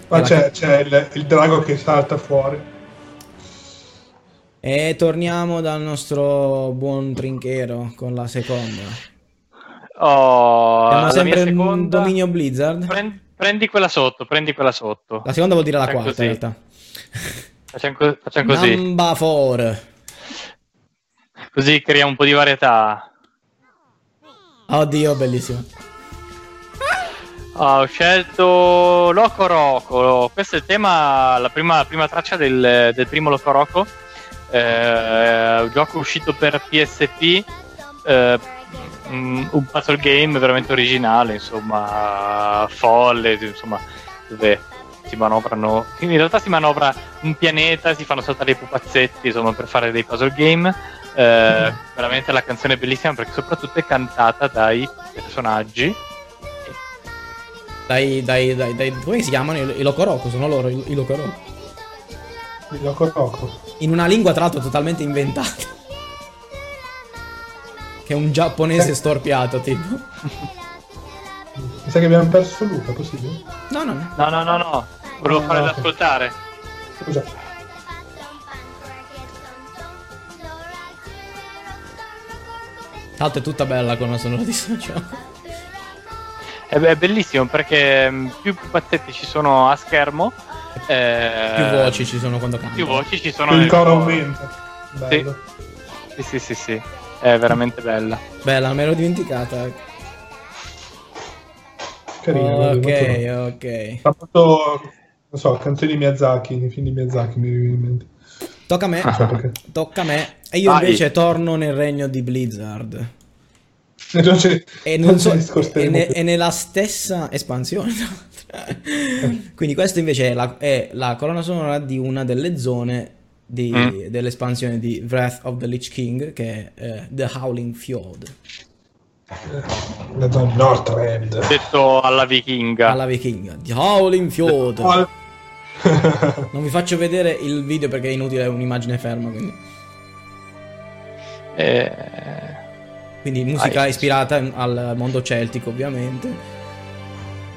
Ma c'è, can... c'è il, il drago che salta fuori. E torniamo dal nostro buon trinchero con la seconda. Oh, siamo sempre in un dominio Blizzard. Prend... Prendi quella sotto, prendi quella sotto. La seconda vuol dire la facciamo quarta, così. In realtà. Facciamo, co- facciamo così. Number four. Così creiamo un po' di varietà. Oddio, bellissimo. Oh, ho scelto LocoRoco. Questo è il tema, la prima, la prima traccia del, del primo LocoRoco. Eh, un gioco uscito per P S P. Eh, un puzzle game veramente originale, insomma, folle, insomma, dove si manovrano, in realtà si manovra un pianeta, si fanno saltare i pupazzetti, insomma, per fare dei puzzle game. Eh, mm. Veramente la canzone è bellissima perché soprattutto è cantata dai personaggi, dai, dai, dai, dai, come si chiamano? I, i LocoRoco, sono loro, i, i LocoRoco. I LocoRoco. In una lingua tra l'altro totalmente inventata. Che è un giapponese storpiato, tipo. Mi sa che abbiamo perso Luca, possibile? No, no, no, no, no, no. Volevo farlo okay. Ascoltare. Scusa. Tanto è tutta bella con la sonora di Socio. È, è bellissimo perché più pupazzetti ci sono a schermo, eh, più voci ci sono quando cantano. Più voci ci sono. Il coro aumenta. Bello. Sì, sì, sì, sì. sì. È veramente bella. Bella, me l'ho dimenticata. Carino. Ok, molto... ok. Ha fatto, non so, canzoni di Miyazaki, nei film di Miyazaki mi viene in mente. Tocca a me, ah, tocca a me. E io vai. Invece torno nel regno di Blizzard. E non, e non, non so, e, ne, e nella stessa espansione. Quindi questo invece è la, è la colonna sonora di una delle zone Di, mm. dell'espansione di Wrath of the Lich King, che è eh, The Howling Fjord, detto Northrend, detto alla vichinga, alla vichinga The Howling Fjord. All... non vi faccio vedere il video perché è inutile, è un'immagine ferma, quindi eh... quindi musica ah, ispirata sì. al mondo celtico, ovviamente,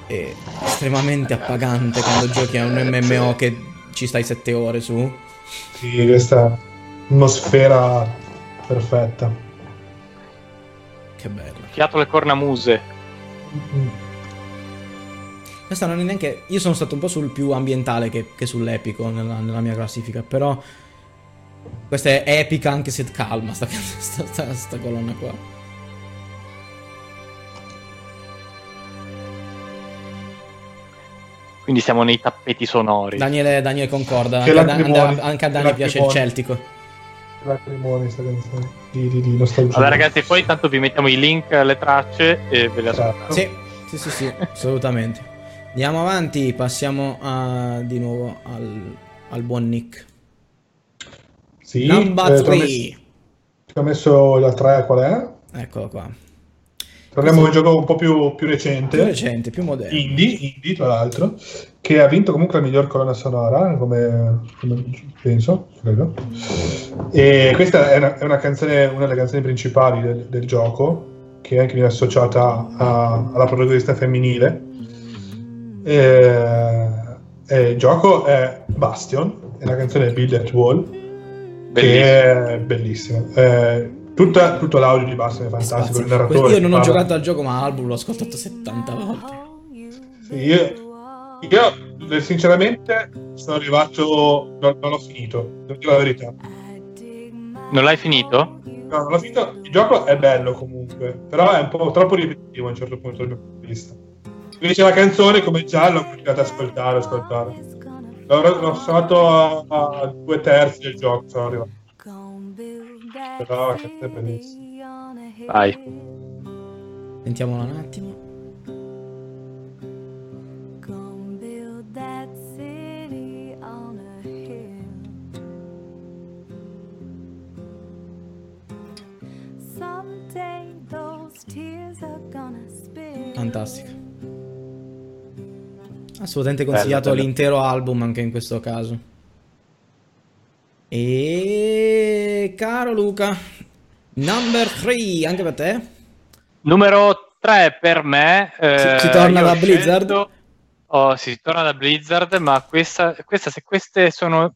e estremamente appagante quando giochi a un M M O che ci stai sette ore su. Sì, questa atmosfera perfetta. che bello. Chiato le cornamuse. Mm-hmm. Questa non è neanche... Io sono stato un po' sul più ambientale che, che sull'epico nella, nella mia classifica, però... Questa è epica anche se calma, sta, sta, sta, sta colonna qua. Quindi siamo nei tappeti sonori. Daniele, Daniele concorda, anche, da, anche a Dani piace il celtico. Lacrimoni, sta canzone di, di, di nostalgia. Allora ragazzi, poi intanto vi mettiamo i link alle tracce e ve le ascoltate. Sì, sì, sì, sì, assolutamente. Andiamo avanti, passiamo a, di nuovo al, al buon Nick. Sì, number tre. Eh, ti ho messo la tre, qual è? Eccolo qua. Parliamo di un gioco un po' più, più recente. Più recente, più moderno. Indie, indie, tra l'altro, che ha vinto comunque la miglior colonna sonora, come, come penso, credo. E questa è una, è una canzone, una delle canzoni principali del, del gioco, che anche viene associata a, alla protagonista femminile. E, e il gioco è Bastion, è la canzone Build at Wall. Bellissimo. Che è bellissimo. Eh, tutta, tutto l'audio di Bastion è fantastico. Il narratore, io non ho parla... giocato al gioco, ma Album l'ho ascoltato settanta volte. Sì, io, io sinceramente sono arrivato. Non, non l'ho finito, devo dire la verità. Non l'hai finito? No, non l'ho finito. Il gioco è bello comunque, però è un po' troppo ripetitivo a un certo punto dal mio punto di vista. Invece la canzone, come già, l'ho continuato ad ascoltare, ascoltare. L'ho salto a, a due terzi del gioco, sono arrivato. Però è bellissimo. Vai. Sentiamolo un attimo. Fantastico. Assolutamente consigliato bello, bello. L'intero album anche in questo caso. E caro Luca, number three anche per te? Numero tre per me. Eh, si, si torna da Blizzard? Scelto... Oh, si torna da Blizzard, ma questa, questa se queste sono...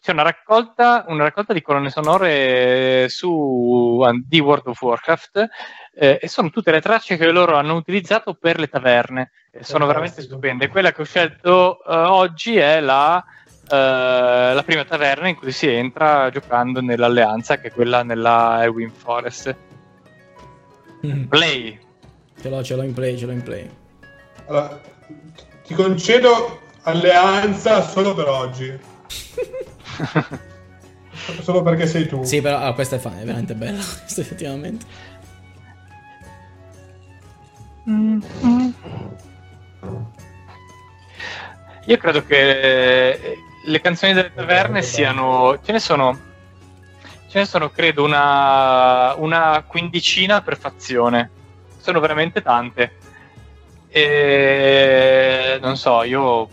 C'è una raccolta, una raccolta di colonne sonore su di World of Warcraft eh, e sono tutte le tracce che loro hanno utilizzato per le taverne. E sono veramente stupende. Quella che ho scelto eh, oggi è la, eh, la prima taverna in cui si entra giocando nell'alleanza, che è quella nella Ewing Forest. Play. Ce l'ho, ce l'ho in play, ce l'ho in play. Allora, ti concedo alleanza solo per oggi. Solo perché sei tu. Sì, però ah, questa è fan, è veramente bella. Questa effettivamente. Mm-hmm. Io credo che le canzoni delle taverne siano. Ce ne sono. Ce ne sono, credo, una, una quindicina per fazione. Sono veramente tante. E non so, io.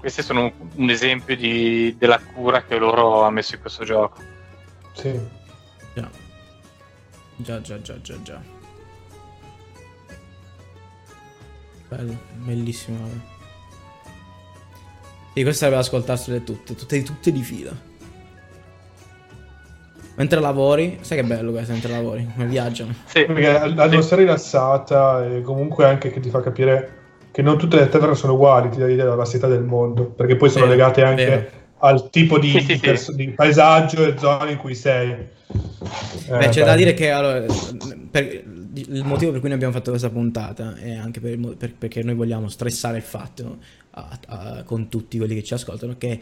Questi sono un esempio di, della cura che loro hanno messo in questo gioco. Sì. Già. Già, già, già, già, già. Bello, bellissimo. Sì, queste sarebbe da ascoltarsele tutte, tutte, tutte di fila. Mentre lavori, sai che bello questo, mentre lavori, come viaggiano. Sì, perché la nostra è rilassata e comunque anche che ti fa capire... che non tutte le taverne sono uguali, ti dà l'idea della vastità del mondo, perché poi sono eh, legate anche eh. al tipo di, sì, sì, perso- sì. di paesaggio e zone in cui sei. Eh, Beh, c'è beh. da dire che allora, per, il motivo per cui noi abbiamo fatto questa puntata è anche per, per, perché noi vogliamo stressare il fatto a, a, con tutti quelli che ci ascoltano che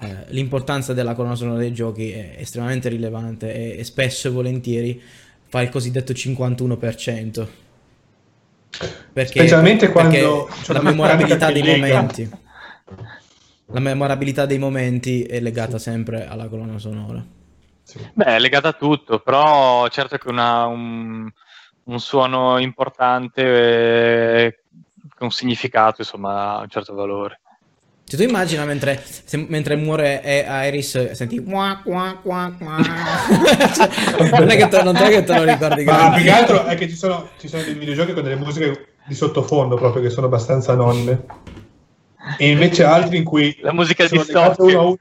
eh, l'importanza della colonna sonora dei giochi è estremamente rilevante e, e spesso e volentieri fa il cosiddetto cinquantuno per cento. Perché, specialmente quando perché la memorabilità dei lega. momenti la memorabilità dei momenti è legata sì. sempre alla colonna sonora sì. Beh, è legata a tutto, però certo che una, un, un suono importante con un significato, insomma, ha un certo valore. Cioè, tu immagina mentre, se, mentre muore e Iris senti qua qua qua qua. Non è che te, non è che te lo ricordi. Ma più che altro è che ci sono, ci sono dei videogiochi con delle musiche di sottofondo proprio che sono abbastanza nonne. e invece altri in cui la musica di uno a uno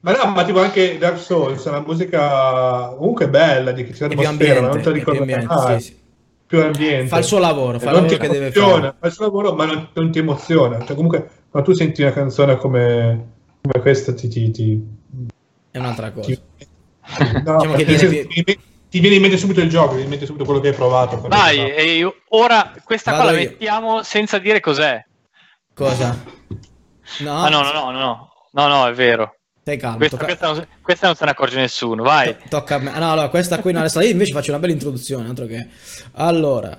ma no, ma tipo anche Dark Souls è una musica comunque bella, di che c'è l'atmosfera, non ti ricordo più ambiente, sì, sì. più ambiente fa il suo lavoro, fa, non ti che deve fare. Fa il suo lavoro ma non, non ti emoziona, cioè comunque ma tu senti una canzone come, come questa ti, ti, ti è un'altra cosa ti, no, diciamo che viene più... Ti viene in mente subito il gioco, ti viene in mente subito quello che hai provato. Dai, e io, ora questa Vado qua la mettiamo io. senza dire cos'è. Cosa? No. Ah, no, no, no, no, no, no, è vero. Stai calmo. Questa, tocca... questa, non, questa non se ne accorge nessuno, vai. To- tocca a me. No, allora, questa qui, no, adesso io invece faccio una bella introduzione, altro che... Allora,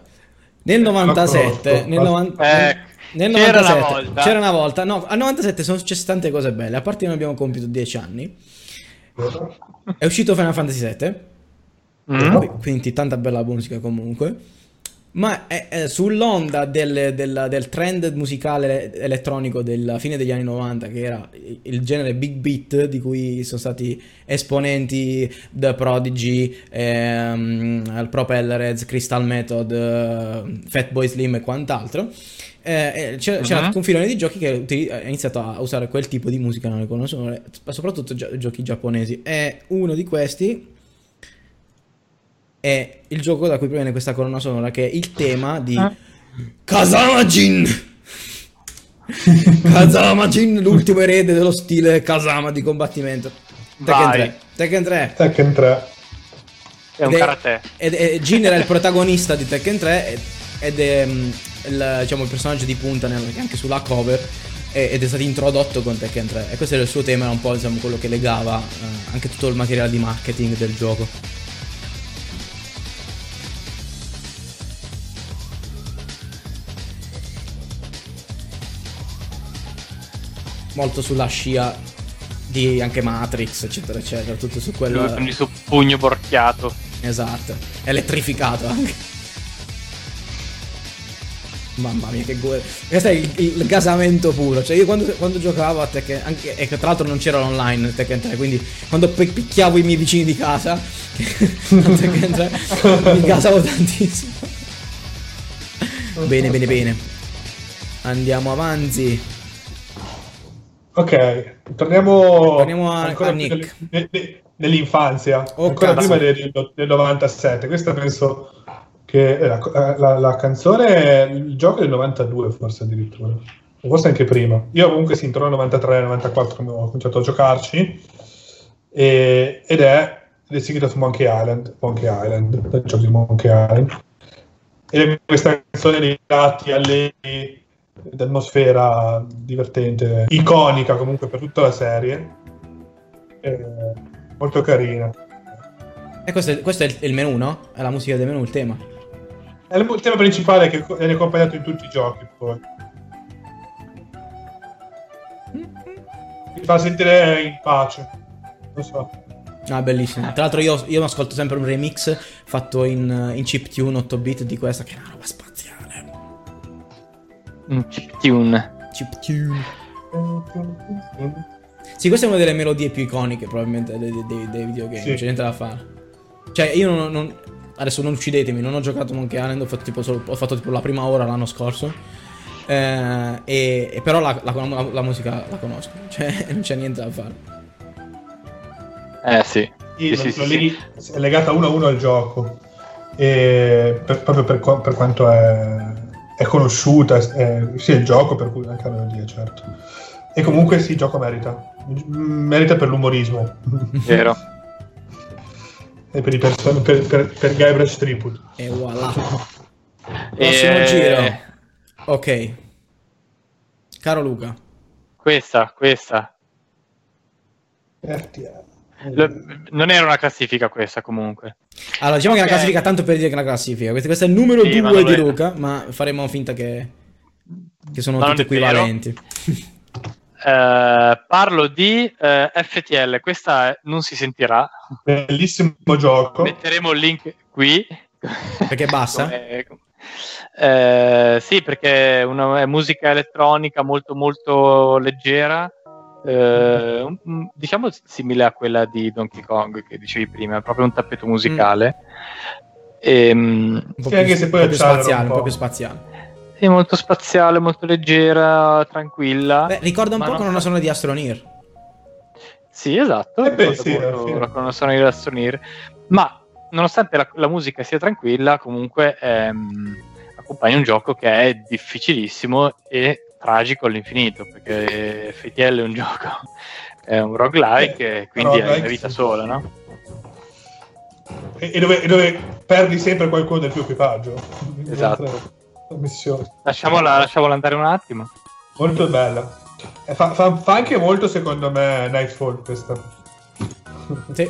nel novantasette... Nel novanta... eh. Nel c'era novantasette, una volta. C'era una volta, no, al novantasette sono successe tante cose belle, a parte che noi abbiamo compiuto dieci anni. È uscito Final Fantasy sette. Mm. Quindi tanta bella musica comunque, ma è, è sull'onda del, del, del trend musicale elettronico della fine degli anni novanta, che era il genere big beat di cui sono stati esponenti The Prodigy, ehm, Propellerheads, Crystal Method, eh, Fatboy Slim e quant'altro. Eh, c'era, c'era uh-huh. un filone di giochi che ha iniziato a usare quel tipo di musica, non le conoscono, soprattutto gio- giochi giapponesi, e uno di questi è il gioco da cui proviene questa colonna sonora, che è il tema di eh? Kazama-jin Kazama-jin, l'ultimo erede dello stile Kazama di combattimento Tekken tre Tekken tre Tekken tre è un karate, ed è, Jin era il protagonista di Tekken tre ed è il, diciamo, il personaggio di punta anche sulla cover, ed è stato introdotto con Tekken tre, e questo era il suo tema, era un po', diciamo, quello che legava eh, anche tutto il materiale di marketing del gioco. Molto sulla scia di anche Matrix, eccetera, eccetera, tutto su quello. Quindi su pugno borchiato. Esatto, elettrificato anche. Mamma mia, che guerra. Questo è il, il gasamento puro. Cioè, io quando, quando giocavo a Tekken, anche, e tra l'altro non c'era online Tekken tre, quindi quando pe- picchiavo i miei vicini di casa, a Tekken tre, mi gasavo tantissimo. Bene, bene, bene. Andiamo avanti. Ok, torniamo, torniamo a, ancora a Nick. Del, de, dell'infanzia, oh, ancora cazzo. prima del, del novantasette. Questa penso che la, la, la canzone è il gioco del novantadue, forse addirittura, forse anche prima. Io comunque sì, intorno al novantatré novantaquattro ho cominciato a giocarci, e, ed è The Secret of Monkey Island, Monkey Island, il gioco di Monkey Island. Ed è questa canzone dei dati alle... d'atmosfera divertente, iconica comunque per tutta la serie, eh, molto carina. E questo è, questo è il, il menu, no? È la musica del menu, il tema. È il, il tema principale che viene accompagnato in tutti i giochi, poi. Mi fa sentire in pace, non so. Ah, bellissimo. Tra l'altro io, io mi ascolto sempre un remix fatto in, in chiptune otto bit di questa, che è una roba spaziale. Chiptune. Chiptune. Sì, questa è una delle melodie più iconiche probabilmente dei, dei, dei videogame, sì. Non c'è niente da fare. Cioè io non, non adesso non uccidetemi, non ho giocato Monkey Island, ho fatto tipo, solo, ho fatto tipo la prima ora l'anno scorso, eh, e, e però la, la, la, la musica la conosco, cioè non c'è niente da fare. Eh sì, sì, sì, sì, lì sì. È legata uno a uno al gioco, e per, proprio per, per quanto è... è conosciuta, è, sì, è il gioco, per cui anche la melodia, certo. E comunque sì, il gioco merita. Merita per l'umorismo. Vero. E per i person- per, per, per Guybrush Threepwood. E voilà. Prossimo e... giro. Ok. Caro Luca. Questa, questa. F T L. Non era una classifica questa, comunque. Allora, diciamo che è una classifica, tanto per dire che è una classifica. Questo è il numero sì, due di Luca, ma faremo finta che, che sono tutti equivalenti. Uh, parlo di uh, F T L, questa è... non si sentirà. Bellissimo gioco. Metteremo il link qui. Perché basta? uh, sì, perché è una musica elettronica molto molto leggera. Uh, diciamo simile a quella di Donkey Kong che dicevi prima, proprio un tappeto musicale, mm. e, um, un po' più, sì, anche se poi un po' più spaziale, un po' più spaziale. È molto spaziale, molto leggera, tranquilla. Beh, ricorda un po' la non... colonna sonora di Astroneer. Sì, esatto. Eh beh, sì, la colonna sonora di Astroneer. Ma nonostante la, la musica sia tranquilla, comunque ehm, accompagna un gioco che è difficilissimo e tragico all'infinito, perché F T L è un gioco, è un roguelike, eh, quindi roguelike, è una vita sì, sola, no? E, e, dove, e dove perdi sempre qualcuno del tuo equipaggio. Esatto. Lasciamola, lasciamola andare un attimo. Molto bella. Fa, fa, fa anche molto, secondo me, Nightfall questa. Sì.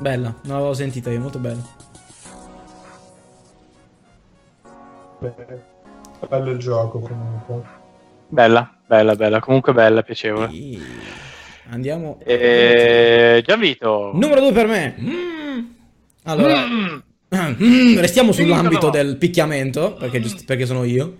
Bella, non l'avevo sentita io, molto bella. Bene. Bello il gioco comunque. Bella, bella, bella, comunque bella, piacevole. Sì. Andiamo. E... Gianvito. Numero due per me. Mm. Allora, mm. Mm. restiamo sull'ambito no. del picchiamento, perché, giusti- perché sono io.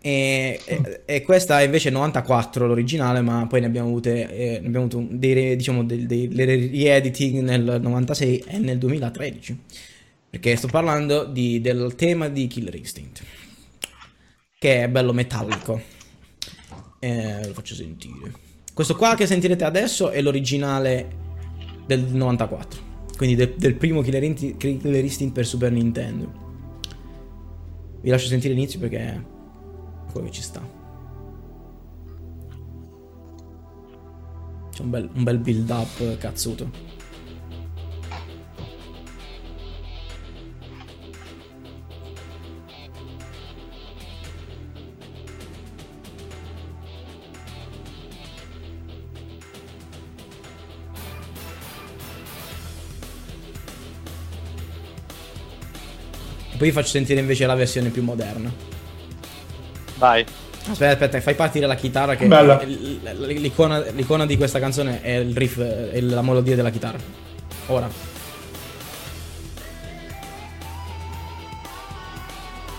E, e, e questa è invece novantaquattro l'originale, ma poi ne abbiamo avute eh, ne abbiamo avuto dei, diciamo, dei, dei, dei re-editing nel novantasei e nel duemilatredici. Perché sto parlando di, del tema di Killer Instinct, che è bello metallico. Eh, lo faccio sentire. Questo qua che sentirete adesso è l'originale del novantaquattro, quindi de- del primo Killer Instinct per Super Nintendo. Vi lascio sentire l'inizio perché è quello che ci sta. C'è un bel, un bel build up cazzuto. Poi vi faccio sentire invece la versione più moderna. Vai. Aspetta, aspetta, fai partire la chitarra che bella. È l'icona, l'icona di questa canzone è il riff, è la melodia della chitarra. Ora.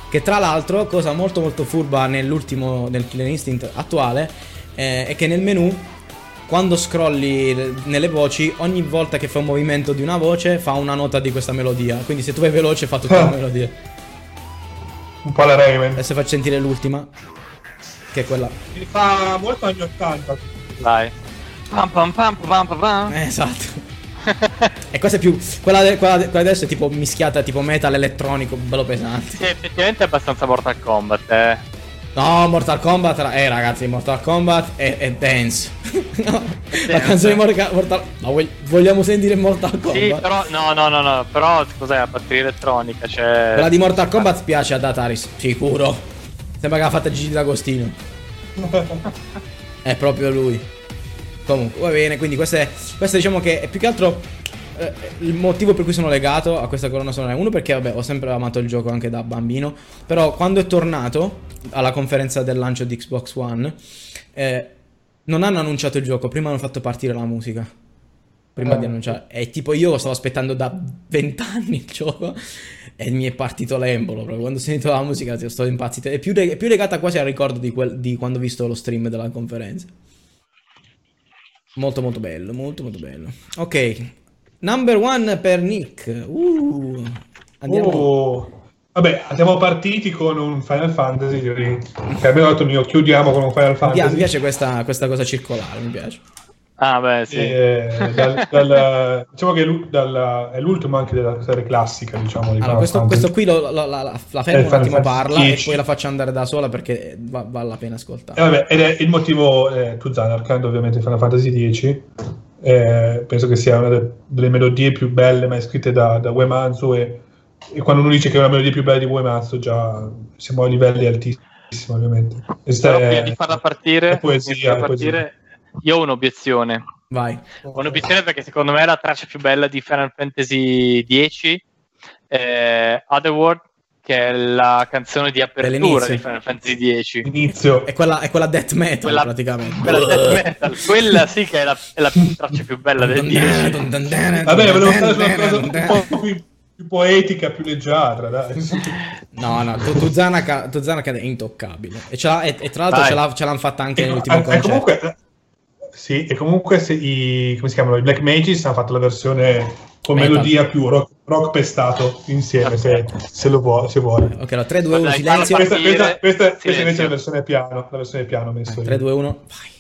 Che tra l'altro, cosa molto molto furba nell'ultimo, nel Killer Instinct attuale, eh, è che nel menu, quando scrolli nelle voci, ogni volta che fa un movimento di una voce fa una nota di questa melodia. Quindi se tu vai veloce fa tutta la melodia. Un po' la Rayman. Adesso faccio sentire l'ultima, che è quella. Mi fa molto anni ottanta. Dai. Pam pam pam pam pam pam. Esatto. E questa è più... Quella, quella, quella adesso è tipo mischiata, tipo metal elettronico, bello pesante. Sì, effettivamente è abbastanza Mortal Kombat, eh. No, Mortal Kombat, eh ragazzi, Mortal Kombat è, è dance. No, è la dance. Canzone Morca, Mortal Ma no, vogliamo sentire Mortal Kombat? Sì, però, no, no, no, no, però cos'è la batteria elettronica, cioè... Quella di Mortal Kombat piace a Dataris, sicuro. Sembra che l'ha fatta Gigi D'Agostino. È proprio lui. Comunque, va bene, quindi questa è, questa diciamo che è più che altro... il motivo per cui sono legato a questa colonna sonora è uno perché vabbè ho sempre amato il gioco anche da bambino, però quando è tornato alla conferenza del lancio di Xbox One eh, non hanno annunciato il gioco, prima hanno fatto partire la musica prima oh. di annunciare, e tipo io lo stavo aspettando da vent'anni il gioco e mi è partito l'embolo proprio quando ho sentito la musica, sto impazzito. È più, è più legata quasi al ricordo di, quel, di quando ho visto lo stream della conferenza. Molto molto bello, molto molto bello. Ok, number one per Nick. Uh, andiamo. Oh, vabbè, siamo partiti con un Final Fantasy. Che abbiamo detto, noi chiudiamo con un Final Fantasy. Mi piace questa, questa cosa circolare, mi piace. Ah, beh, sì. E, dal, dal, diciamo che è, dal, è l'ultimo anche della serie classica, diciamo. Di allora, questo, questo qui lo, lo, la, la, la fermo un attimo, parla dieci. E poi la faccio andare da sola perché va, vale la pena ascoltare. E vabbè, ed è il motivo, eh, tu Zan, arcando ovviamente Final Fantasy dieci. Eh, penso che sia una de- delle melodie più belle mai scritte da, da Uematsu e-, e quando uno dice che è una melodia più bella di Uematsu già siamo a livelli altissimi ovviamente. Però prima di farla partire, poesia, partire io ho un'obiezione. Vai. Ho un'obiezione perché secondo me è la traccia più bella di Final Fantasy dieci, eh, Otherworld, che è la canzone di apertura dell'inizio di Final Fantasy dieci. Inizio. È quella, è quella death metal, quella, praticamente. Quella death metal. Quella sì che è la, è la traccia più bella del dieci. Va bene, volevo fare una cosa un po' più, più poetica, più leggiadra, dai. No, no, Tuzanaka è intoccabile. E, e tra l'altro ce, l'ha, ce l'hanno fatta anche e, nell'ultimo concerto. Comunque Sì, e comunque se i, come si chiamano, i Black Mages hanno fatto la versione con Metal. Melodia più rock, rock pestato insieme, se, se lo vuole, se vuole. Ok, no, tre due uno, silenzio. Questa, questa, questa, silenzio. Questa invece è la versione piano, la versione piano messo eh, tre due uno, vai.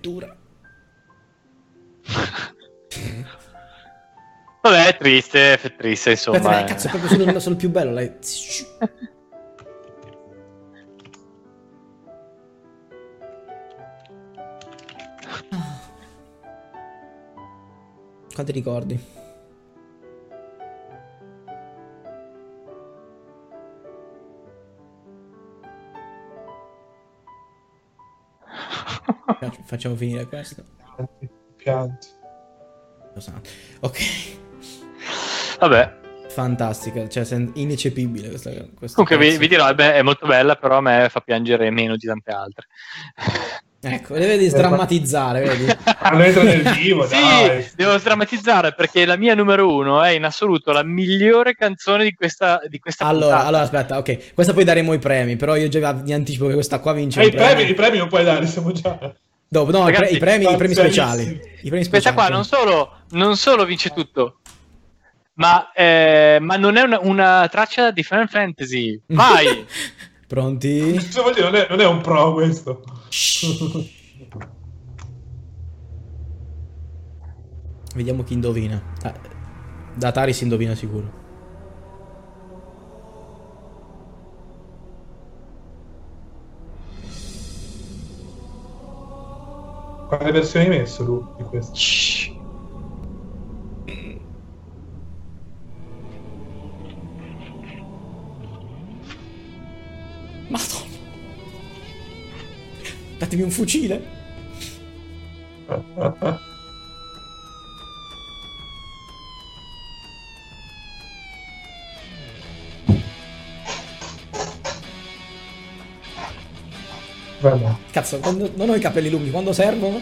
Dura. Vabbè, è triste, è triste, insomma. Aspetta, dai, cazzo, è proprio solo, solo più bello, lei. Quanti ricordi? Facciamo finire questo. Pianti, pianti. Ok. Vabbè. Fantastica, cioè ineccepibile questa, questa comunque vi, vi dirò, beh, è molto bella, però a me fa piangere meno di tante altre. Ecco, le vedi sdrammatizzare, vedi? Allora entra nel vivo, sì, dai. Devo sdrammatizzare perché la mia numero uno è in assoluto la migliore canzone di questa, di questa allora, puntata. Allora, aspetta, ok. Questa poi daremo i premi, però io già vi anticipo che questa qua vince. Eh, i premi, premi, i premi non puoi dare, siamo già... Dopo, no, ragazzi, i, pre- i premi, i premi speciali. I premi speciali. Questa qua non solo, non solo vince tutto, ma, eh, ma non è una, una traccia di Final Fantasy. Vai! Pronti? Non è, non è un pro questo. Vediamo chi indovina. Ah, Dataris indovina sicuro. Quale versione hai messo lui di questo? Shhh. Madonna. Datemi un fucile. Vabbè. Cazzo, quando, non ho i capelli lunghi, quando servono?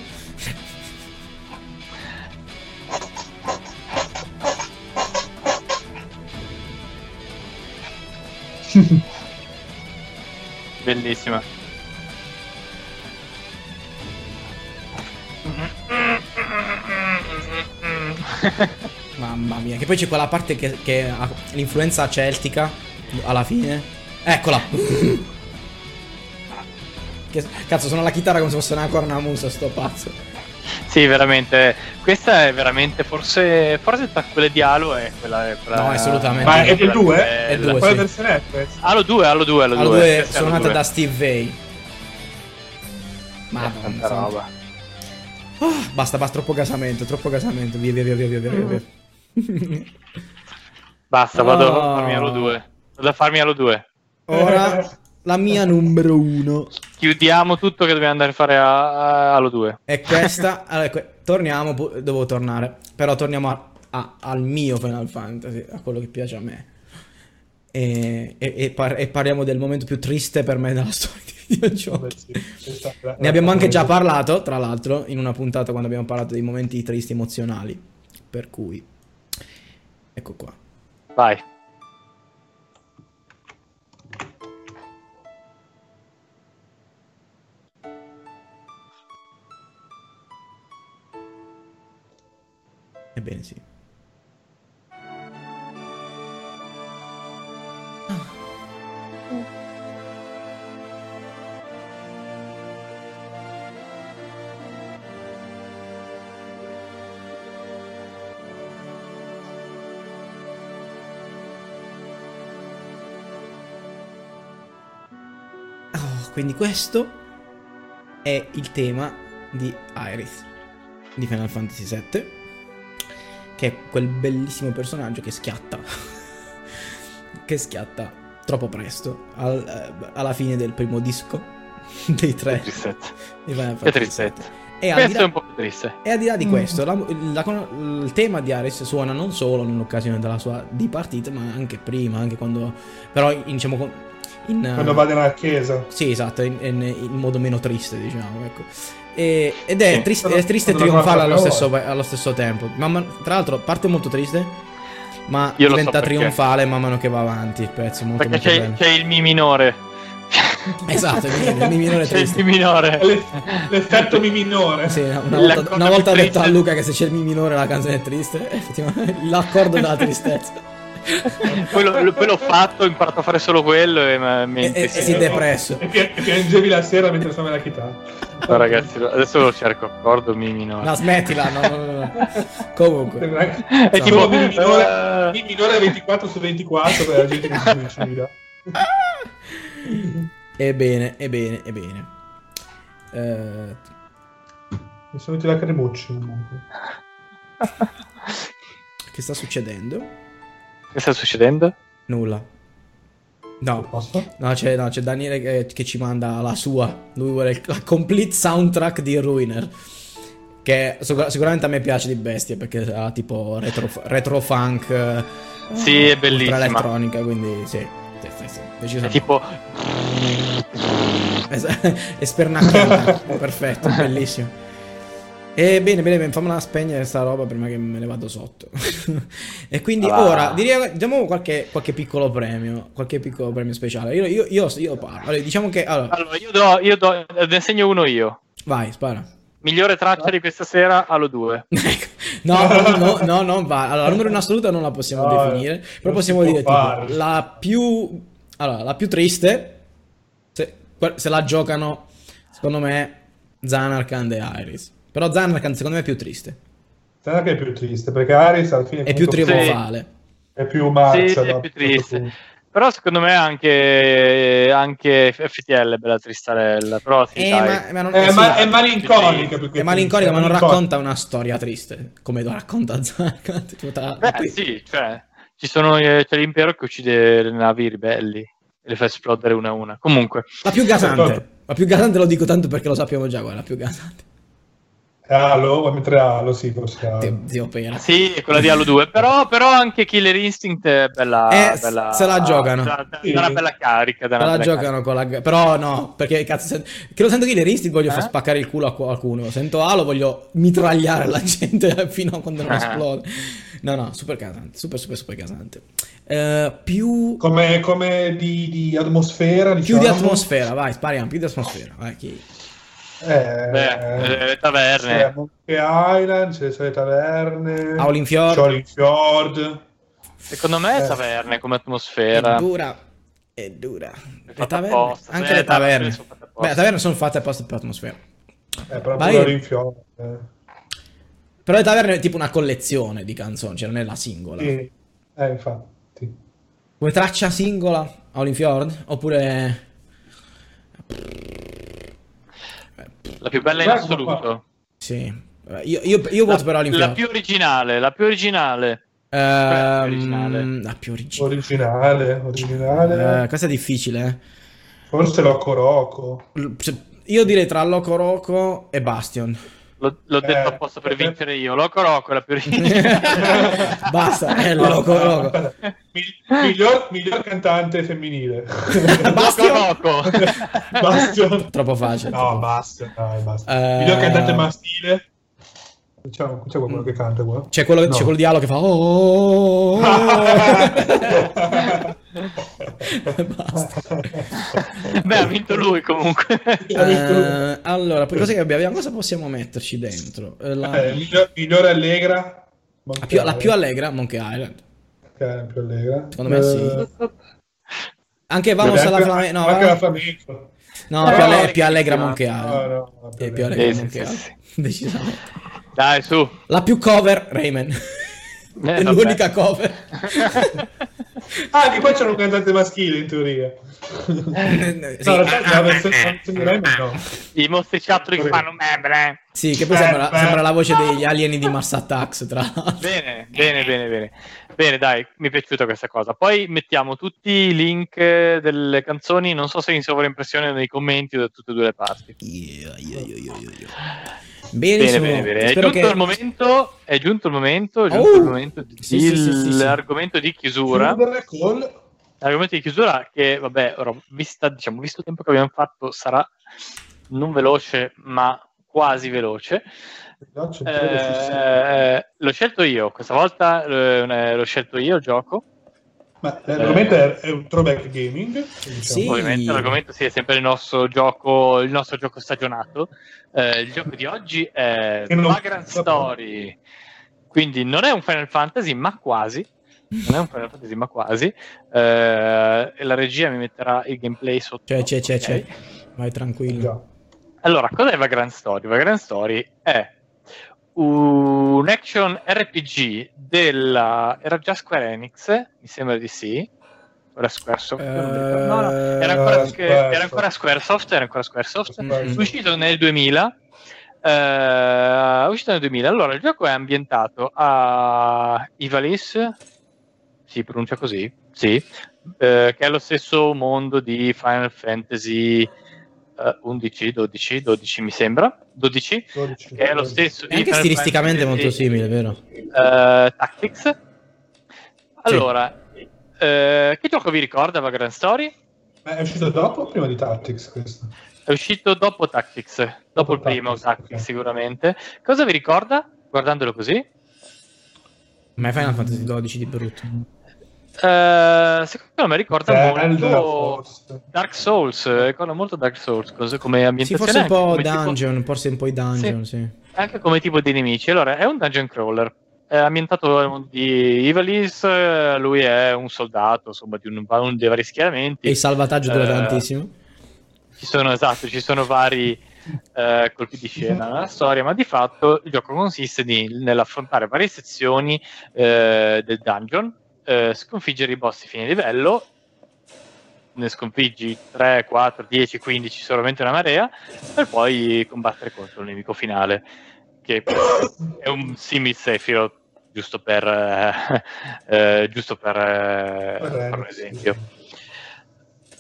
Bellissima. Mamma mia, che poi c'è quella parte che, che ha l'influenza celtica alla fine. Eccola. Che, cazzo, suona la chitarra come se fosse una cornamusa, sto pazzo. Sì, veramente. Questa è veramente forse. Forse tra quelle di Halo è quella. È quella no, assolutamente. Ma è del due? È due. Quale versione è questa? Halo due, Halo due, Halo due. Suonata da Steve Vai. Madonna. Roba. Oh, basta, basta, troppo casamento, troppo casamento. Via, via, via, via, via, via, via. Basta, vado oh. a farmi Halo due. Vado a farmi Halo due. Ora. La mia numero uno. Chiudiamo tutto che dobbiamo andare a fare a, a Halo due. E questa, allora, que- torniamo, pu- devo tornare, però torniamo a, a, al mio Final Fantasy, a quello che piace a me. E, e, e, par- e parliamo del momento più triste per me della storia di videogiochi. Ne abbiamo anche già parlato, tra l'altro, in una puntata quando abbiamo parlato dei momenti tristi emozionali. Per cui, ecco qua. Vai. Ebbene sì. Ah. Mm. Oh, quindi questo è il tema di Aerith di Final Fantasy sette, che è quel bellissimo personaggio che schiatta che schiatta troppo presto al, alla fine del primo disco dei tre. Che tristezza. E vai a fare che tristezza. E al questo di là, è un po' più triste. E al di là di questo, la, la, la, il tema di Ares suona non solo nell'occasione della sua dipartita, ma anche prima, anche quando, però, in, diciamo, in, quando uh, va nella chiesa. Sì, esatto, in, in, in modo meno triste, diciamo, ecco. E, ed è, sì, triste, è triste e trionfale allo stesso, allo stesso tempo. Ma, ma tra l'altro, parte molto triste, ma io diventa so trionfale man mano che va avanti il pezzo, molto, perché molto c'è, bello. C'è il mi minore. Esatto, il mi minore c'è triste. Il mi minore. L'effetto mi minore. Sì, una volta, una volta ho detto a Luca che se c'è il mi minore la canzone è triste, effettivamente l'accordo della tristezza. Poi, lo, poi l'ho fatto, ho imparato a fare solo quello e, e, e si è depresso. E, e piangevi la sera mentre suonava la chitarra. No, ragazzi, adesso lo cerco, accordo mi minore. No, smettila, no, no, no, no. Comunque. È no, tipo mi minore, mi minore ventiquattro su ventiquattro per la gente che si suicida. Ebbene, ebbene, ebbene. Eh... Mi sono venuti lacrimucci comunque. Che sta succedendo? Che sta succedendo? Nulla. No, no, c'è, no, c'è Daniele che, che ci manda la sua. Lui vuole la complete soundtrack di Ruiner, che sicuramente a me piace di bestia, perché ha tipo retro, retro funk. Sì, è bellissima. Tra elettronica, quindi sì. È tipo espernacchiata. Perfetto, bellissimo. E bene, bene, bene, fammela spegnere sta roba prima che me ne vado sotto. E quindi ah, ora direi, diamo qualche, qualche piccolo premio, qualche piccolo premio speciale. Io, io, io, io parlo. Allora, diciamo che allora, allora io do, io do, ne segno uno io. Vai, spara. Migliore traccia di questa sera allo due. No, no, no, no, non va. Allora, numero in assoluto non la possiamo no, definire, però possiamo dire tipo, la più, allora, la più triste, se, se la giocano, secondo me, Zanarkand e Iris. Però Zanarkand secondo me è più triste. Zanarkand è più triste, perché Iris alla fine è più trionfale. Sì. È più marcia. Sì, è più triste. Però secondo me anche, anche F T L è bella tristarella, però sì, eh, dai. Ma, ma non, eh, sì, ma, è malinconica. Perché è malinconica, è ma non racconta una storia triste, come lo racconta Zanarkand. Beh sì, cioè, ci sono, c'è l'impero che uccide le navi ribelli e le fa esplodere una a una. Comunque. La più gasante, la più gasante lo dico tanto perché lo sappiamo già, guarda, la più gasante. Halo, mentre Halo sì, zio Pera. Sì, quella di Halo due, però, però anche Killer Instinct è bella, eh, bella, se la giocano. Da, da, sì, da una bella carica, da una se bella la giocano carica. Con la, però no, perché cazzo sento, che lo sento Killer Instinct voglio eh? far spaccare il culo a qualcuno, sento Halo voglio mitragliare la gente fino a quando non esplode. No, no, super casante, super super super casante. Uh, più come, come di, di atmosfera, diciamo. Più di atmosfera, vai, spariamo, più di atmosfera, vai chi. Eh, Beh, le taverne. C'è Monkey Island, c'è le sue taverne. Howling Fjord. Howling Fjord. Secondo me è eh. taverne come atmosfera. È dura. È dura. È le taverne. Apposta. Anche eh, le taverne. Le taverne Beh, le taverne sono fatte apposta per l'atmosfera. È proprio Howling Fjord. Però le taverne è tipo una collezione di canzoni, cioè non è la singola. Sì. Eh, infatti. Vuoi traccia singola Howling Fjord? Oppure... La più bella in assoluto. Sì. Io, io, io voto per Howling Fjord. La più originale, la più originale. Uh, la più originale. La più originale. Originale, originale. Uh, questa è difficile. Eh? Forse LocoRoco. Io direi tra LocoRoco e Bastion. L'ho, l'ho eh, detto apposta per vincere io. LocoRoco è la più originale. Basta, è LocoRoco. Miglior, miglior cantante femminile. Bastion. Bastion. Troppo facile. No, troppo. Bastion, dai, Bastion. Uh... Miglior cantante maschile. C'è, c'è quello che canta qua. C'è quello, no. C'è quello di Halo che fa. Oh, oh, oh. Basta. Beh, ha vinto lui comunque. Uh, allora, per cosa che abbiamo, cosa possiamo metterci dentro? La... Eh, migliore, migliore allegra. La più, la più allegra, Monkey Island. Okay, più allegra. Secondo me uh... sì. Anche vamos alla flamenca. No, anche la flamenca. No, no, più, alle- più allegra Monkey Island. No, no, più, più allegra Monkey Island. Decisamente. Dai, su. La più cover, Rayman. eh, è l'unica cover. Ah, che poi c'è un cantante maschile in teoria. I mostriciattoli che fanno mebre. Sì, che poi sembra, sembra la voce degli alieni di Mars Attacks, tra l'altro. Bene, bene, bene, bene. Bene, dai, mi è piaciuta questa cosa. Poi mettiamo tutti i link delle canzoni, non so se in sovraimpressione nei commenti da tutte e due le parti. Yeah, yeah, yeah, yeah, yeah. Bene, bene, bene, bene. È, giunto che... il momento, è giunto il momento, è giunto oh! il momento di, sì, il, sì, sì, sì. l'argomento di chiusura. Con... L'argomento di chiusura che, vabbè, ora, vista, diciamo, visto il tempo che abbiamo fatto, sarà non veloce, ma quasi veloce. Eh, l'ho scelto io, questa volta eh, l'ho scelto io il gioco. Ma l'argomento eh, è un throwback gaming, diciamo. Sì. Ovviamente l'argomento sì, è sempre il nostro gioco, il nostro gioco stagionato. Eh, il gioco di oggi è Vagrant Story, quindi non è un Final Fantasy, ma quasi. Non è un Final Fantasy, ma quasi. Eh, e la regia mi metterà il gameplay sotto. C'è, c'è, c'è, okay. c'è. Vai tranquillo. Allora, cos'è Vagrant Story? Vagrant Story è un action R P G della... era già Square Enix, mi sembra di sì, era Squaresoft, uh, no, no. Era, ancora, era ancora Squaresoft, era ancora Squaresoft, mm-hmm. uscito nel duemila, uh, uscito nel duemila, allora il gioco è ambientato a Ivalice, si pronuncia così, sì, uh, che è lo stesso mondo di Final Fantasy undici, dodici, dodici mi sembra dodici, dodici che è lo stesso di anche stilisticamente molto simile, vero? Uh, Tactics. Allora sì. uh, che gioco vi ricorda Vagrant Story? È uscito dopo o prima di Tactics questo? È uscito dopo Tactics, dopo, dopo il primo Tactics, Tactics okay. Sicuramente. Cosa vi ricorda guardandolo così? Ma è Final Fantasy dodici di brutto. Uh, secondo me ricorda Zelda, molto forse. Dark Souls, ricorda molto Dark Souls come ambientazione. Sì, forse un po' dungeon, tipo... forse un po' i dungeon, sì. Sì. Anche come tipo di nemici. Allora, è un dungeon crawler, è ambientato di Ivalice, lui è un soldato, insomma, di un, uno dei vari schieramenti. E il salvataggio dura uh, tantissimo. Ci sono, esatto, ci sono vari uh, colpi di scena nella storia, ma di fatto il gioco consiste di, nell'affrontare varie sezioni uh, del dungeon. Eh, sconfiggere i boss fine livello, ne sconfiggi tre, quattro, dieci, quindici, solamente una marea, per poi combattere contro il nemico finale, che è un simil Sephiroth, giusto per eh, eh, giusto per, eh, Vabbè, per un esempio.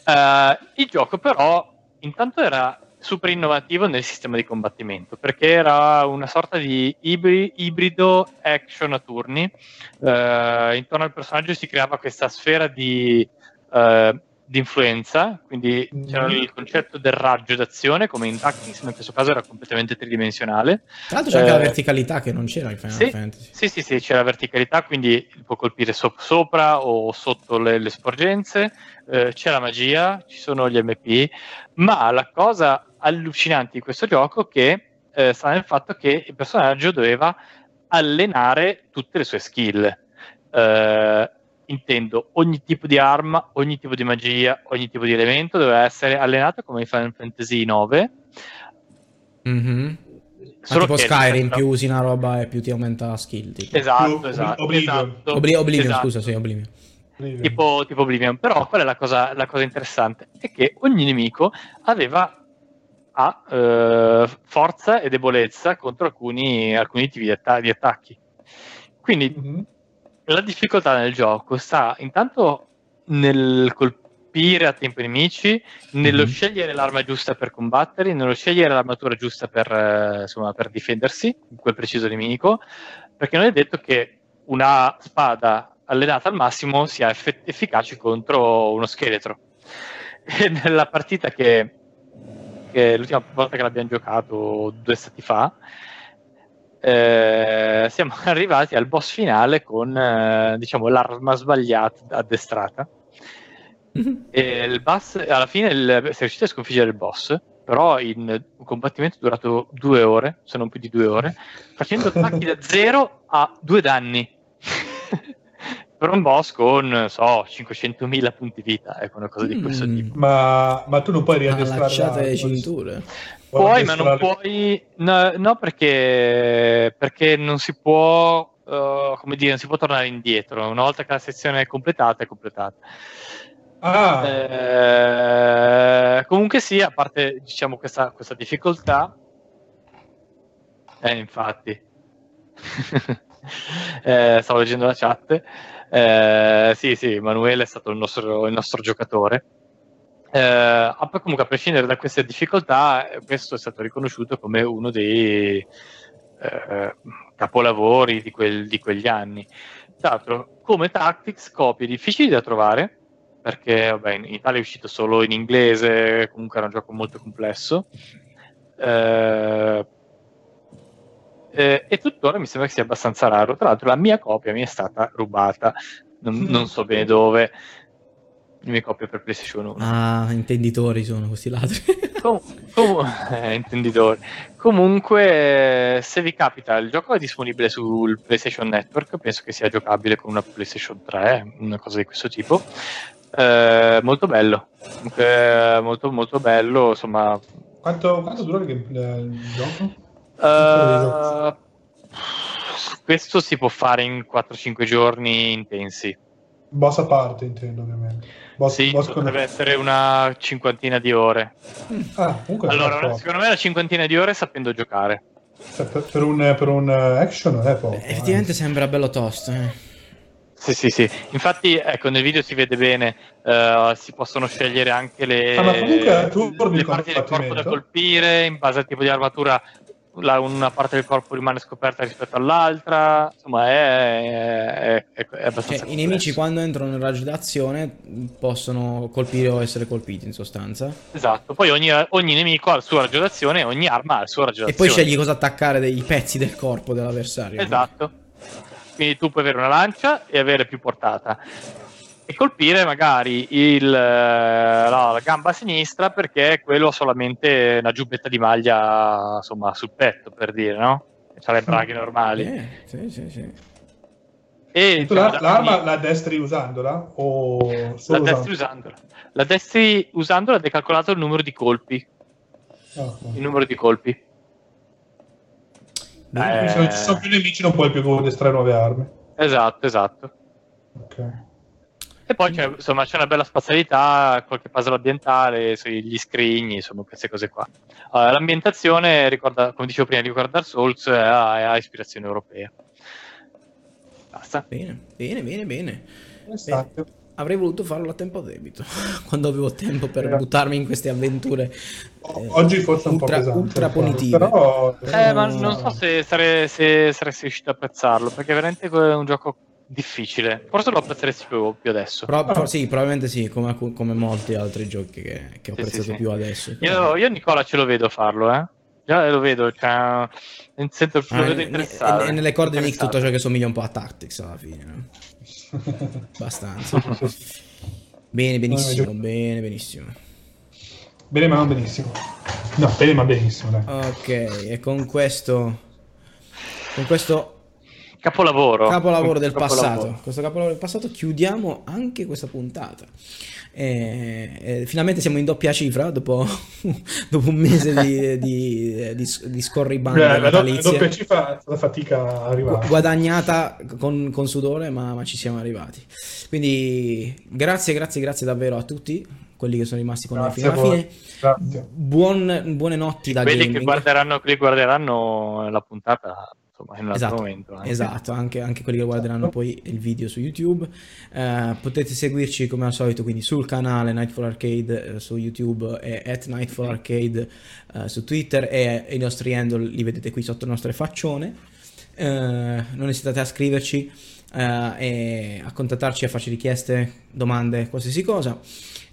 Eh, il gioco però intanto era super innovativo nel sistema di combattimento, perché era una sorta di ibri- ibrido action a turni. Eh, intorno al personaggio si creava questa sfera di, eh, di influenza, quindi c'era il concetto del raggio d'azione, come in Tactics, in questo caso era completamente tridimensionale. Tra l'altro c'è anche eh, la verticalità che non c'era in Final sì, Fantasy. Sì, sì, sì, c'era la verticalità, quindi può colpire so- sopra o sotto le, le sporgenze, eh, c'è la magia, ci sono gli M P, ma la cosa allucinante di questo gioco che eh, sta nel fatto che il personaggio doveva allenare tutte le sue skill, eh, intendo ogni tipo di arma, ogni tipo di magia, ogni tipo di elemento doveva essere allenato come in Final Fantasy nove, mm-hmm. Solo tipo che Skyrim, più usi una roba e più ti aumenta la skill, tipo. Esatto, esatto, Oblivion, esatto. Obli- Oblivion esatto. scusa, sì, Oblivion tipo, tipo Oblivion, però qual è la cosa, la cosa interessante? È che ogni nemico aveva a eh, forza e debolezza contro alcuni, alcuni tipi di, att- di attacchi, quindi mm-hmm. la difficoltà nel gioco sta intanto nel colpire a tempo i nemici, nello mm-hmm. scegliere l'arma giusta per combatterli, nello scegliere l'armatura giusta per, eh, insomma, per difendersi in quel preciso nemico, perché non è detto che una spada allenata al massimo sia eff- efficace contro uno scheletro. E nella partita che, che l'ultima volta che l'abbiamo giocato due stati fa, Eh, siamo arrivati al boss finale con eh, diciamo l'arma sbagliata addestrata mm-hmm. e il boss alla fine il, si è riuscito a sconfiggere il boss, però in un combattimento durato due ore, se non più di due ore, facendo attacchi da zero a due danni per un boss con so cinquecentomila punti vita, ecco, una cosa di questo mm. tipo. Ma, ma tu non puoi riaddestrare le cinture? Puoi, puoi ma non puoi, no, no perché, perché non si può uh, uh, come dire, non si può tornare indietro. Una volta che la sezione è completata, è completata. Ah. Eh, comunque sì, a parte diciamo questa, questa difficoltà, eh, infatti eh, stavo leggendo la chat, eh, sì sì, Emanuele è stato il nostro, il nostro giocatore. Eh, comunque, a prescindere da queste difficoltà, questo è stato riconosciuto come uno dei eh, capolavori di, quel, di quegli anni. Tra l'altro, come Tactics, copie difficili da trovare, perché vabbè, in Italia è uscito solo in inglese, comunque era un gioco molto complesso, eh, eh, e tuttora mi sembra che sia abbastanza raro. Tra l'altro la mia copia mi è stata rubata, non, non so bene dove. Le mie copie per PlayStation uno. Ah, intenditori sono questi ladri. Com- com- eh, intenditori. Comunque, se vi capita, il gioco è disponibile sul PlayStation Network, penso che sia giocabile con una PlayStation tre, una cosa di questo tipo. Eh, molto bello. Comunque, molto molto bello, insomma. Quanto, quanto dura il, il gioco? Uh, questo si può fare in quattro cinque giorni intensi. Boss a parte, intendo, ovviamente. Boss, sì, boss potrebbe con... essere una cinquantina di ore. Ah, allora, una, secondo me una cinquantina di ore sapendo giocare. Cioè, per, per, un, per un action non è poco. Beh, effettivamente eh. Sembra bello tosto. Eh. Sì, sì, sì. Infatti, ecco, nel video si vede bene, uh, si possono scegliere anche le, ah, ma comunque, tu le parti del corpo da colpire, in base al tipo di armatura la, una parte del corpo rimane scoperta rispetto all'altra, insomma è, è, è, è abbastanza, cioè, i nemici quando entrano nel raggio d'azione possono colpire o essere colpiti, in sostanza. Esatto, poi ogni, ogni nemico ha il suo raggio d'azione, ogni arma ha il suo raggio d'azione, e poi scegli cosa attaccare, dei pezzi del corpo dell'avversario. Esatto, quindi tu puoi avere una lancia e avere più portata e colpire magari il, no, la gamba sinistra, perché quello ha solamente una giubbetta di maglia, insomma, sul petto, per dire, no? C'ha le braghe normali. Eh, sì, sì, sì. E tu la, l'arma mia... la destri usandola? O solo la destri usandola? La destri usandola ed è calcolato il numero di colpi. Oh, okay. Il numero di colpi. Beh, eh... se non ci sono più nemici non puoi più destrare nuove armi. Esatto, esatto. Ok. E poi c'è, insomma, c'è una bella spazialità, qualche puzzle ambientale, gli scrigni, insomma, queste cose qua. Allora, l'ambientazione, ricorda, come dicevo prima, riguarda Dark Souls, è a ispirazione europea. Basta. Bene, bene, bene, bene. Esatto. Beh, avrei voluto farlo a tempo debito, quando avevo tempo per eh. buttarmi in queste avventure. Eh, Oggi forse un ultra, po' pesante. Ultra punitive. Però... Eh, ma non so se, sare, se saresti riuscito a apprezzarlo, perché è veramente un gioco... difficile, forse lo apprezzeresti più, più adesso. Pro, pro, sì, probabilmente sì, come, come molti altri giochi che, che ho apprezzato sì, sì, più sì. adesso. Io, io Nicola ce lo vedo farlo, eh? Già lo vedo, cioè, sento, lo ah, vedo interessante. E nelle corde di tutto ciò che somiglia un po' a Tactics alla fine, no? Abbastanza. Bene, benissimo, bene, benissimo. Bene, ma non benissimo. No, bene, ma benissimo, dai. Ok, e con questo... Con questo... Capolavoro. Capolavoro del capolavoro. passato. Questo capolavoro del passato chiudiamo anche questa puntata. E, e, finalmente siamo in doppia cifra dopo, dopo un mese di, di, di, di scorribande. Beh, la doppia cifra la fatica arrivata. Guadagnata con, con sudore, ma, ma ci siamo arrivati. Quindi grazie, grazie, grazie davvero a tutti quelli che sono rimasti con grazie noi fino alla fine. Grazie. Buon, buone notti da quelli che guarderanno, quelli guarderanno la puntata. In un esatto, altro momento anche. Esatto, anche, anche quelli che guarderanno poi il video su YouTube. Eh, potete seguirci come al solito quindi sul canale Nightfall Arcade eh, su YouTube e at Nightfall Arcade eh, su Twitter, e, e i nostri handle li vedete qui sotto le nostre faccione. Eh, non esitate a scriverci eh, e a contattarci, a farci richieste, domande, qualsiasi cosa.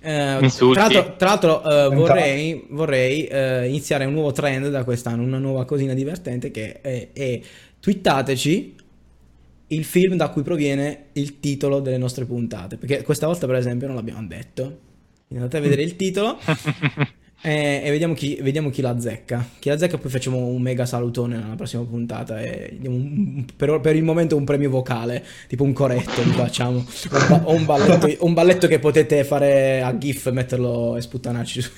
Eh, tra l'altro, tra l'altro eh, vorrei, vorrei eh, iniziare un nuovo trend da quest'anno, una nuova cosina divertente che è, è twittateci il film da cui proviene il titolo delle nostre puntate, perché questa volta per esempio non l'abbiamo detto. Andate a vedere il titolo e, e vediamo chi, vediamo chi l'azzecca, chi l'azzecca, poi facciamo un mega salutone nella prossima puntata e diamo un, per, per il momento un premio vocale, tipo un coretto facciamo, o un, ba- un, balletto, un balletto che potete fare a GIF, metterlo e sputtanarci su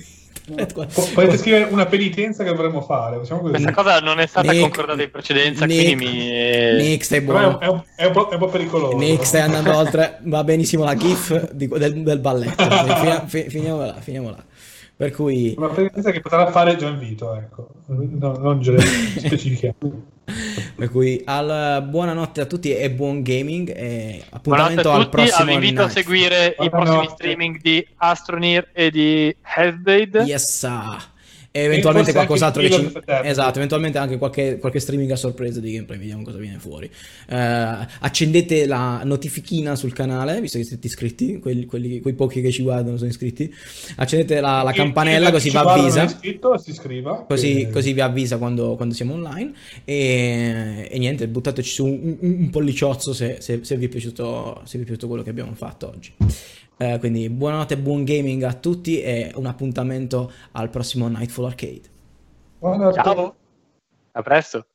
Potete scrivere una penitenza che dovremmo fare, diciamo così. Questa cosa non è stata Nick, concordata in precedenza, Nick, quindi mi... Nick, stai buono. È un, è, un po', è un po' pericoloso. Nick, stai andando oltre. Va benissimo la gif di, del, del balletto. Finiamo là, finiamo là. Per cui... una presenza che potrà fare Gian Vito, ecco, no, non specifichiamo. Per cui al... buonanotte a tutti e buon gaming. E appuntamento al prossimo. Vi invito a seguire buonanotte. I prossimi streaming di Astroneer e di Hellblade. Yes. E eventualmente e qualcos'altro che ci... esatto, eventualmente anche qualche, qualche streaming a sorpresa di gameplay, vediamo cosa viene fuori. Uh, accendete la notifichina sul canale, visto che siete iscritti, quelli, quelli, quei pochi che ci guardano sono iscritti. Accendete la, la campanella e, così vi avvisa. Iscritto, si iscriva, così, e... così vi avvisa quando, quando siamo online. E, e niente, buttateci su un, un polliciozzo se, se, se vi è piaciuto, se vi è piaciuto quello che abbiamo fatto oggi. Uh, quindi buonanotte, buon gaming a tutti e un appuntamento al prossimo Nightfall Arcade. Buonanotte. Ciao, a presto.